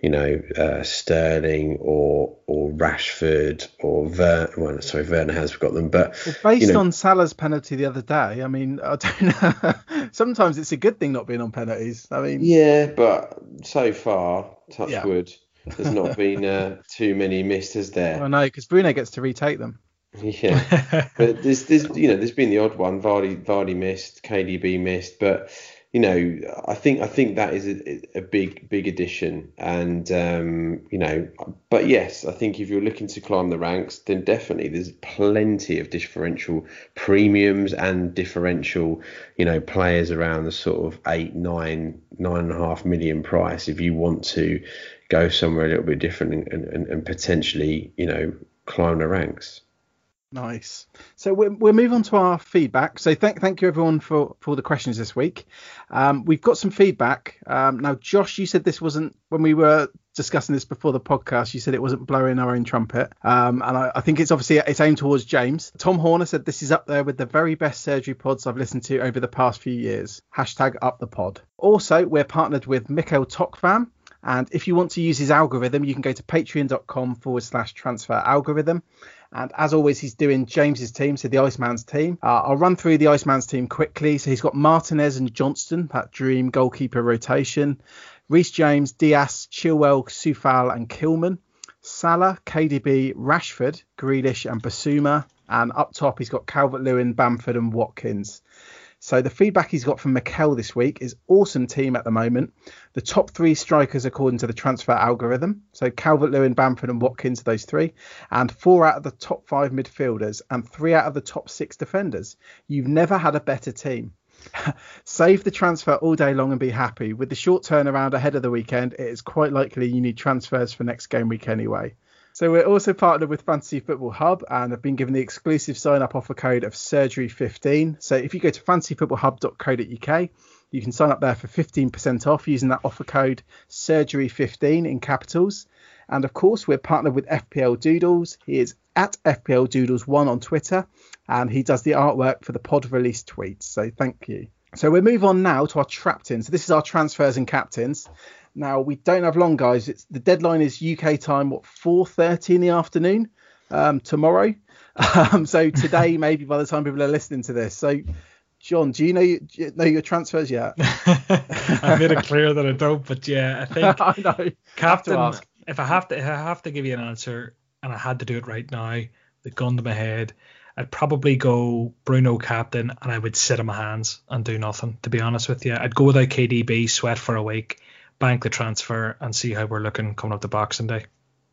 you know, uh, Sterling or or Rashford or Werner. Well, sorry, Werner has got them, but well, based you know, on Salah's penalty the other day, I mean, I don't know. Sometimes it's a good thing not being on penalties. I mean, yeah, but so far, touch yeah. wood, there's not been uh, too many missed, has there? Well, no, because Bruno gets to retake them. Yeah, but there's there's you know there's been the odd one. Vardy Vardy missed, K D B missed, but. You know, I think I think that is a, a big, big addition. And, um, you know, but yes, I think if you're looking to climb the ranks, then definitely there's plenty of differential premiums and differential, you know, players around the sort of eight, nine, nine and a half million price. If you want to go somewhere a little bit different and, and, and potentially, you know, climb the ranks. Nice. So we'll, we'll move on to our feedback. So thank thank you everyone for, for the questions this week. Um, we've got some feedback. Um, now, Josh, you said this wasn't when we were discussing this before the podcast. You said it wasn't blowing our own trumpet. Um, and I, I think it's obviously it's aimed towards James. Tom Horner said this is up there with the very best surgery pods I've listened to over the past few years. Hashtag up the pod. Also, we're partnered with Mikhail Tokvam. And if you want to use his algorithm, you can go to patreon.com forward slash transfer algorithm. And as always, he's doing James's team, so the Iceman's team. Uh, I'll run through the Iceman's team quickly. So he's got Martinez and Johnston, that dream goalkeeper rotation. Reece James, Diaz, Chilwell, Soufal and Kilman. Salah, K D B, Rashford, Grealish and Basuma. And up top, he's got Calvert-Lewin, Bamford and Watkins. So the feedback he's got from Mikel this week is awesome team at the moment. The top three strikers according to the transfer algorithm. So Calvert-Lewin, Bamford and Watkins are those three. And four out of the top five midfielders and three out of the top six defenders. You've never had a better team. Save the transfer all day long and be happy. With the short turnaround ahead of the weekend, it is quite likely you need transfers for next game week anyway. So we're also partnered with Fantasy Football Hub and have been given the exclusive sign-up offer code of surgery fifteen. So if you go to fantasy football hub dot co dot uk, you can sign up there for fifteen percent off using that offer code surgery fifteen in capitals. And of course, we're partnered with F P L Doodles. He is at F P L Doodles one on Twitter, and he does the artwork for the pod release tweets. So thank you. So we'll move on now to our Traptins. So this is our transfers and captains. Now, we don't have long, guys. It's the deadline is U K time, what, four thirty in the afternoon um, tomorrow. Um, so today, maybe by the time people are listening to this. So John, do you know, you, do you know your transfers yet? I made it clear that I don't, but yeah, I think I know. Captain, I have to ask. if I have to, if I have to give you an answer, and I had to do it right now, the gun to my head, I'd probably go Bruno captain, and I would sit on my hands and do nothing. To be honest with you, I'd go without K D B, sweat for a week, bank the transfer, and see how we're looking coming up to Boxing Day.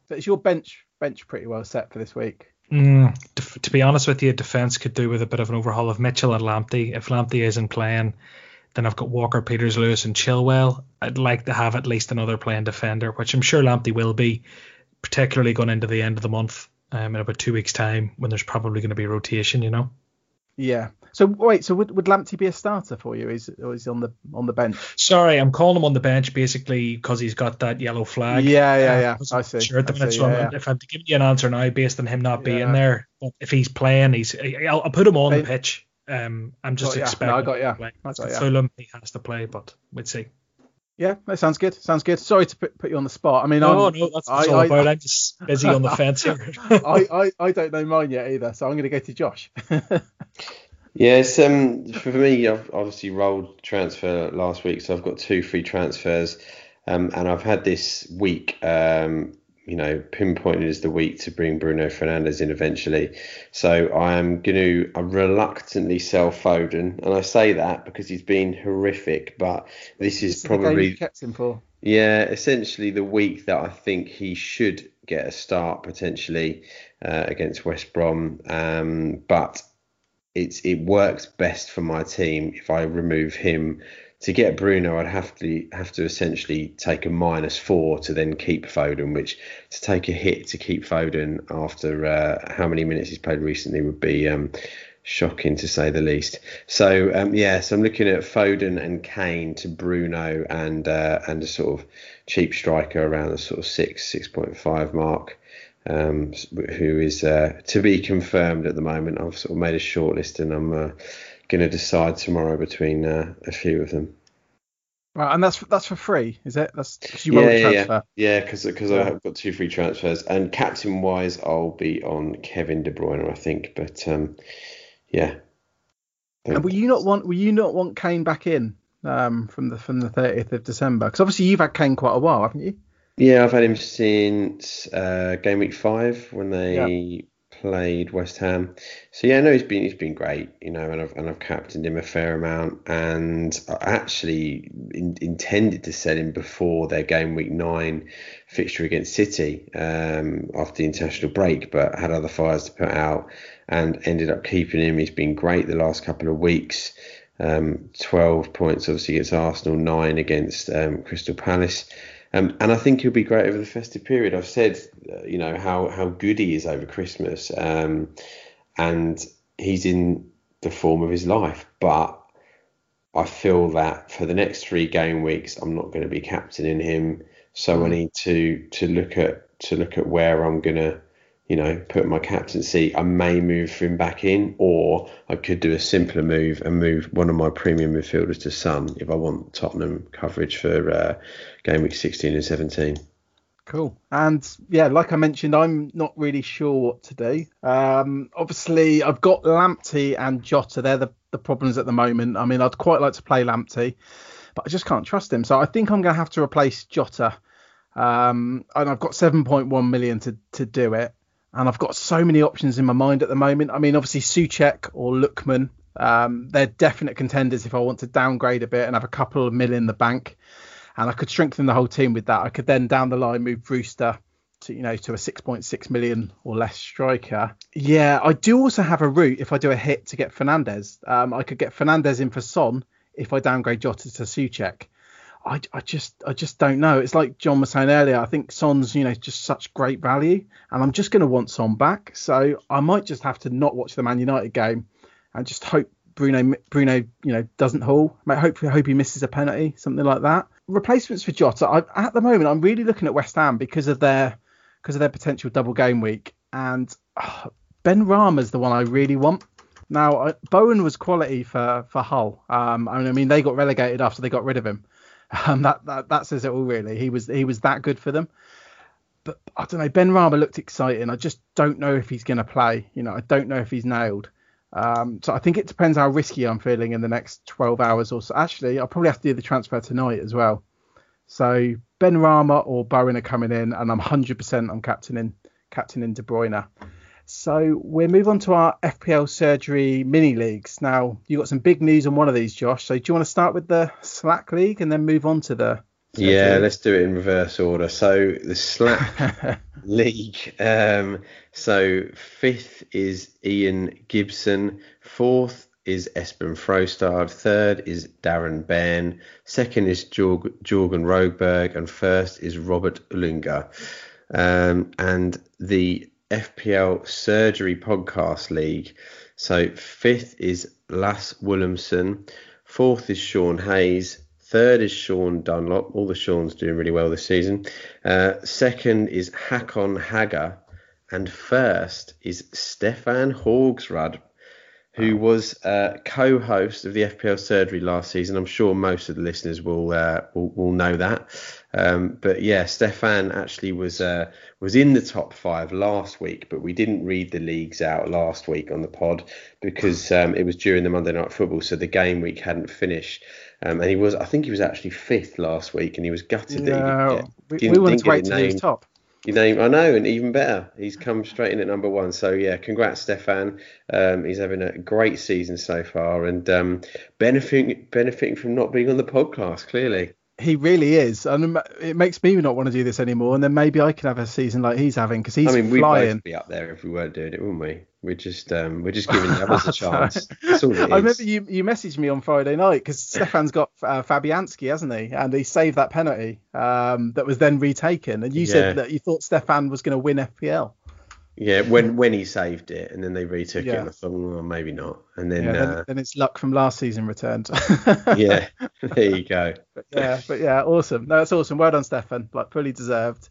So is your bench bench pretty well set for this week? Mm, to, to be honest with you, defence could do with a bit of an overhaul of Mitchell and Lamptey. If Lamptey isn't playing, then I've got Walker, Peters, Lewis and Chilwell. I'd like to have at least another playing defender, which I'm sure Lamptey will be, particularly going into the end of the month, um, in about two weeks' time, when there's probably going to be rotation, you know. Yeah. So wait, so would, would Lamptey be a starter for you? Is or is he on the on the bench? Sorry, I'm calling him on the bench basically because he's got that yellow flag. Yeah, yeah, yeah. Um, I see. Sure, at the I minute, see, so yeah, I'm, yeah. If I'm to give you an answer now, based on him not being yeah. there, but if he's playing, he's I'll, I'll put him on I, the pitch. Um, I'm just got, expecting. Yeah. No, I got yeah. I got yeah. Fulham, he has to play, but we'd see. Yeah, that sounds good. Sounds good. Sorry to put, put you on the spot. I mean, no, I'm, no, that's what it's all I, about. I, I'm just busy on the fence here. I, I, I don't know mine yet either, so I'm going to go to Josh. Yes, um, for me, I've obviously rolled transfer last week, so I've got two free transfers, um, and I've had this week, um, you know, pinpointed as the week to bring Bruno Fernandes in eventually. So I am going to reluctantly sell Foden, and I say that because he's been horrific, but this is, this is probably the game you kept him for. Yeah, essentially the week that I think he should get a start potentially uh, against West Brom, um, but. It's, it works best for my team if I remove him. To get Bruno, I'd have to have to essentially take a minus four to then keep Foden, which to take a hit to keep Foden after uh, how many minutes he's played recently would be um, shocking to say the least. So, um, yeah, so I'm looking at Foden and Kane to Bruno and uh, and a sort of cheap striker around the sort of six, six point five mark. Um, who is uh, to be confirmed at the moment. I've sort of made a shortlist and I'm uh, going to decide tomorrow between uh, a few of them. Right, and that's that's for free, is it? That's you yeah, yeah, transfer. yeah, yeah, because because yeah. I've got two free transfers, and captain wise, I'll be on Kevin De Bruyne, I think. But um, yeah. And will you not want will you not want Kane back in um, from the from the thirtieth of December? Because obviously you've had Kane quite a while, haven't you? Yeah, I've had him since uh, game week five when they yeah. played West Ham. So yeah, no, he's been he's been great, you know, and I've and I've captained him a fair amount, and I actually in, intended to sell him before their game week nine fixture against City um, after the international break, but had other fires to put out and ended up keeping him. He's been great the last couple of weeks. Um, twelve points obviously against Arsenal, nine against um, Crystal Palace. Um, and I think he'll be great over the festive period. I've said, uh, you know, how, how good he is over Christmas. Um, and he's in the form of his life. But I feel that for the next three game weeks, I'm not going to be captaining him. So mm. I need to to look at to look at where I'm going to, you know, put my captaincy. I may move him back in, or I could do a simpler move and move one of my premium midfielders to Son if I want Tottenham coverage for uh, game week sixteen and seventeen. Cool. And yeah, like I mentioned, I'm not really sure what to do. Um, obviously, I've got Lamptey and Jota. They're the, the problems at the moment. I mean, I'd quite like to play Lamptey, but I just can't trust him. So I think I'm going to have to replace Jota. Um, and I've got seven point one million to, to do it. And I've got so many options in my mind at the moment. I mean, obviously, Souček or Lookman, um, they're definite contenders if I want to downgrade a bit and have a couple of mil in the bank. And I could strengthen the whole team with that. I could then down the line move Brewster to, you know, to a six point six million or less striker. Yeah, I do also have a route if I do a hit to get Fernandes. Um, I could get Fernandes in for Son if I downgrade Jota to Souček. I, I just I just don't know. It's like John was saying earlier. I think Son's, you know, just such great value, and I'm just going to want Son back. So I might just have to not watch the Man United game and just hope Bruno Bruno you know doesn't haul. I hope hope he misses a penalty, something like that. Replacements for Jota. I, at the moment, I'm really looking at West Ham because of their because of their potential double game week, and oh, Ben Rama's the one I really want. Now I, Bowen was quality for for Hull. Um, I mean, I mean they got relegated after they got rid of him. Um, that, that that says it all, really. He was he was that good for them. But I don't know. Ben Rama looked exciting. I just don't know if he's going to play. You know, I don't know if he's nailed. Um, so I think it depends how risky I'm feeling in the next twelve hours or so. Actually, I'll probably have to do the transfer tonight as well. So Benrahma or Bowen are coming in, and I'm one hundred percent I'm captaining, captaining De Bruyne. So we'll move on to our F P L Surgery mini leagues. Now, you got some big news on one of these, Josh. So do you want to start with the Slack League and then move on to the Surgery? Yeah, let's do it in reverse order. So the Slack League. Um, so fifth is Ian Gibson. Fourth is Espen Frostad. Third is Darren Benn. Second is Jorg- Jorgen Rogberg. And first is Robert Ulinga. Um, and the F P L Surgery Podcast League. So fifth is Lasse Willemsen, fourth is Sean Hayes, third is Sean Dunlop. All the Sean's doing really well this season. Uh, second is Hakon Haga, and first is Stefan Haugsrud, who was uh, co-host of the F P L Surgery last season. I'm sure most of the listeners will uh, will, will know that. Um, but yeah, Stefan actually was uh, was in the top five last week, but we didn't read the leagues out last week on the pod because um, it was during the Monday Night Football, so the game week hadn't finished. Um, and he was, I think he was actually fifth last week, and he was gutted no, that he didn't get. Didn't, we wanted to wait till he was top. You know, I know, and even better, he's come straight in at number one. So, yeah, congrats, Stefan. Um, he's having a great season so far and um, benefiting benefiting from not being on the podcast, clearly. He really is. And it makes me not want to do this anymore. And then maybe I could have a season like he's having because he's flying. I mean, we'd both be up there if we weren't doing it, wouldn't we? We're just um, we're just giving the others a chance. That's all it is. I remember you, you messaged me on Friday night because Stefan's got uh, Fabianski, hasn't he? And he saved that penalty um, that was then retaken. And you yeah. said that you thought Stefan was going to win F P L. Yeah, when when he saved it and then they retook yeah. it. And I thought, well, maybe not. And then, yeah, then, uh, then it's luck from last season returned. yeah, there you go. But yeah, but yeah, awesome. No, that's awesome. Well done, Stefan. Like, fully deserved.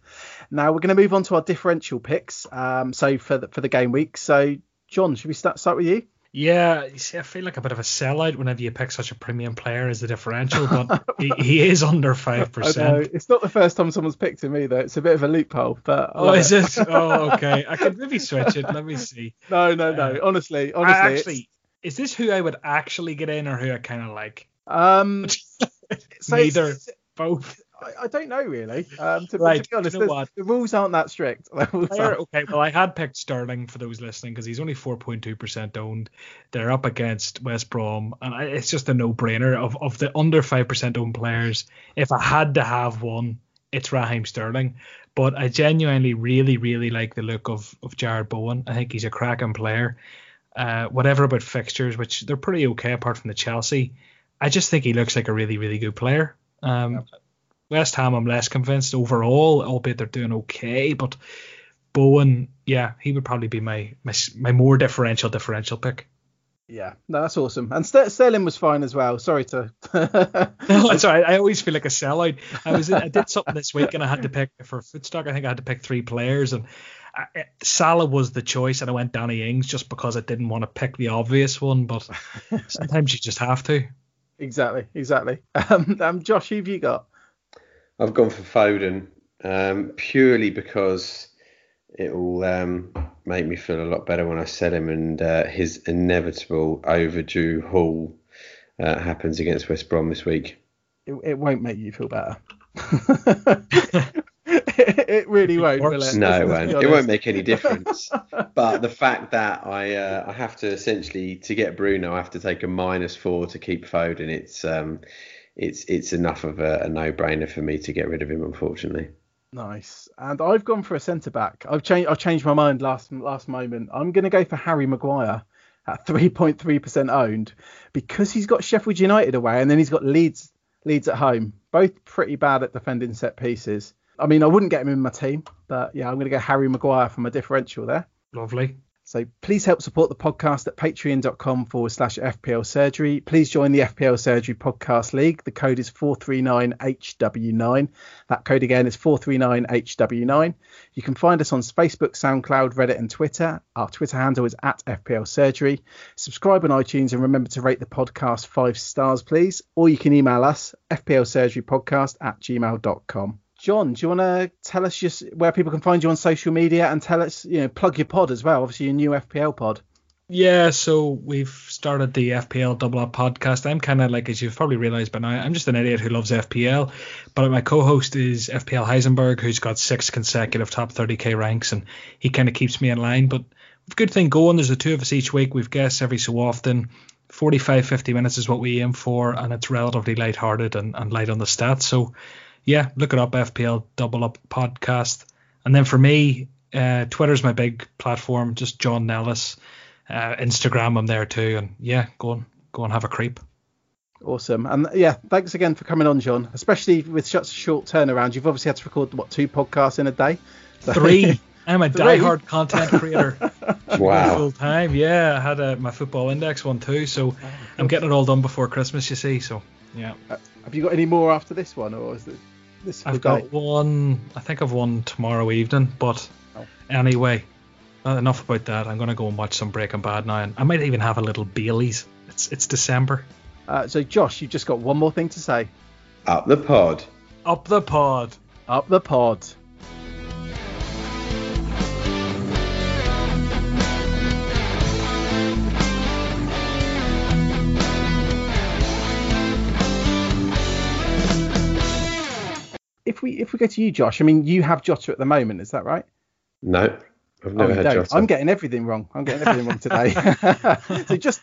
Now we're going to move on to our differential picks. Um, so for the, for the game week. So John, should we start start with you? Yeah, you see, I feel like a bit of a sellout whenever you pick such a premium player as the differential, but he, he is under five percent. I know. It's not the first time someone's picked him either. It's a bit of a loophole. But oh, is it? it? Oh, okay. I could maybe switch it. Let me see. No, no, no. Um, honestly, honestly. I actually, is this who I would actually get in or who I kind of like? Um, so Neither. It's, it's, both. I, I don't know, really. Um, to, right. to be honest, you know the rules aren't that strict. Player, okay, well, I had picked Sterling for those listening because he's only four point two percent owned. They're up against West Brom, and I, it's just a no-brainer. Of of the under five percent owned players, if I had to have one, it's Raheem Sterling. But I genuinely really, really like the look of, of Jared Bowen. I think he's a cracking player. Uh, whatever about fixtures, which they're pretty okay apart from the Chelsea, I just think he looks like a really, really good player. Um, yep. West Ham, I'm less convinced overall, albeit they're doing okay. But Bowen, yeah, he would probably be my my, my more differential differential pick. Yeah, no, that's awesome. And St- Sterling was fine as well. Sorry to. No, it's all right. I always feel like a sellout. I was I did something this week and I had to pick for Footstock. I think I had to pick three players and I, it, Salah was the choice, and I went Danny Ings just because I didn't want to pick the obvious one. But sometimes you just have to. Exactly, exactly. Um, um Josh, who've you got? I've gone for Foden um, purely because it will um, make me feel a lot better when I sell him, and uh, his inevitable overdue haul uh, happens against West Brom this week. It, it won't make you feel better. it, it really won't. Will it? No, it won't. It won't make any difference. But the fact that I uh, I have to essentially to get Bruno, I have to take a minus four to keep Foden. It's um. It's it's enough of a, a no-brainer for me to get rid of him, unfortunately. Nice. And I've gone for a centre-back. I've changed I've changed my mind last last moment. I'm going to go for Harry Maguire at three point three percent owned because he's got Sheffield United away and then he's got Leeds Leeds at home. Both pretty bad at defending set pieces. I mean, I wouldn't get him in my team, but yeah, I'm going to go Harry Maguire for my differential there. Lovely. So please help support the podcast at patreon.com forward slash FPL Surgery. Please join the F P L Surgery Podcast League. The code is four three nine H W nine. That code again is four three nine H W nine. You can find us on Facebook, SoundCloud, Reddit and Twitter. Our Twitter handle is at F P L Surgery. Subscribe on iTunes and remember to rate the podcast five stars, please. Or you can email us, fplsurgerypodcast at gmail dot com. John, do you want to tell us just where people can find you on social media and tell us, you know, plug your pod as well? Obviously, your new F P L pod. Yeah, so we've started the F P L Double Up podcast. I'm kind of like, as you've probably realised by now, I'm just an idiot who loves F P L. But my co-host is F P L Heisenberg, who's got six consecutive top thirty K ranks, and he kind of keeps me in line. But good thing going. There's the two of us each week. We've guests every so often. forty-five, fifty minutes is what we aim for, and it's relatively lighthearted and, and light on the stats. So, yeah, look it up, F P L Double Up podcast. And then for me, uh, Twitter's my big platform, just John Nellis. Uh, Instagram, I'm there too, and yeah, go on, go and have a creep. Awesome, and yeah, thanks again for coming on, John. Especially with such a short turnaround, you've obviously had to record what two podcasts in a day? So. Three. I'm a Three. diehard content creator. Wow. Full time, yeah. I had a, my football index one too, so oh, I'm getting it all done before Christmas, you see. So yeah. Uh, have you got any more after this one, or is it this? I've got day? one. I think I've one tomorrow evening, but oh. anyway. Uh, enough about that. I'm going to go and watch some Breaking Bad now, and I might even have a little Bailey's. It's it's December. Uh, so, Josh, you've just got one more thing to say. Up the pod. Up the pod. Up the pod. If we if we go to you, Josh, I mean, you have Jota at the moment, is that right? No. I've never oh, had Jota. I'm getting everything wrong. I'm getting everything wrong today. So just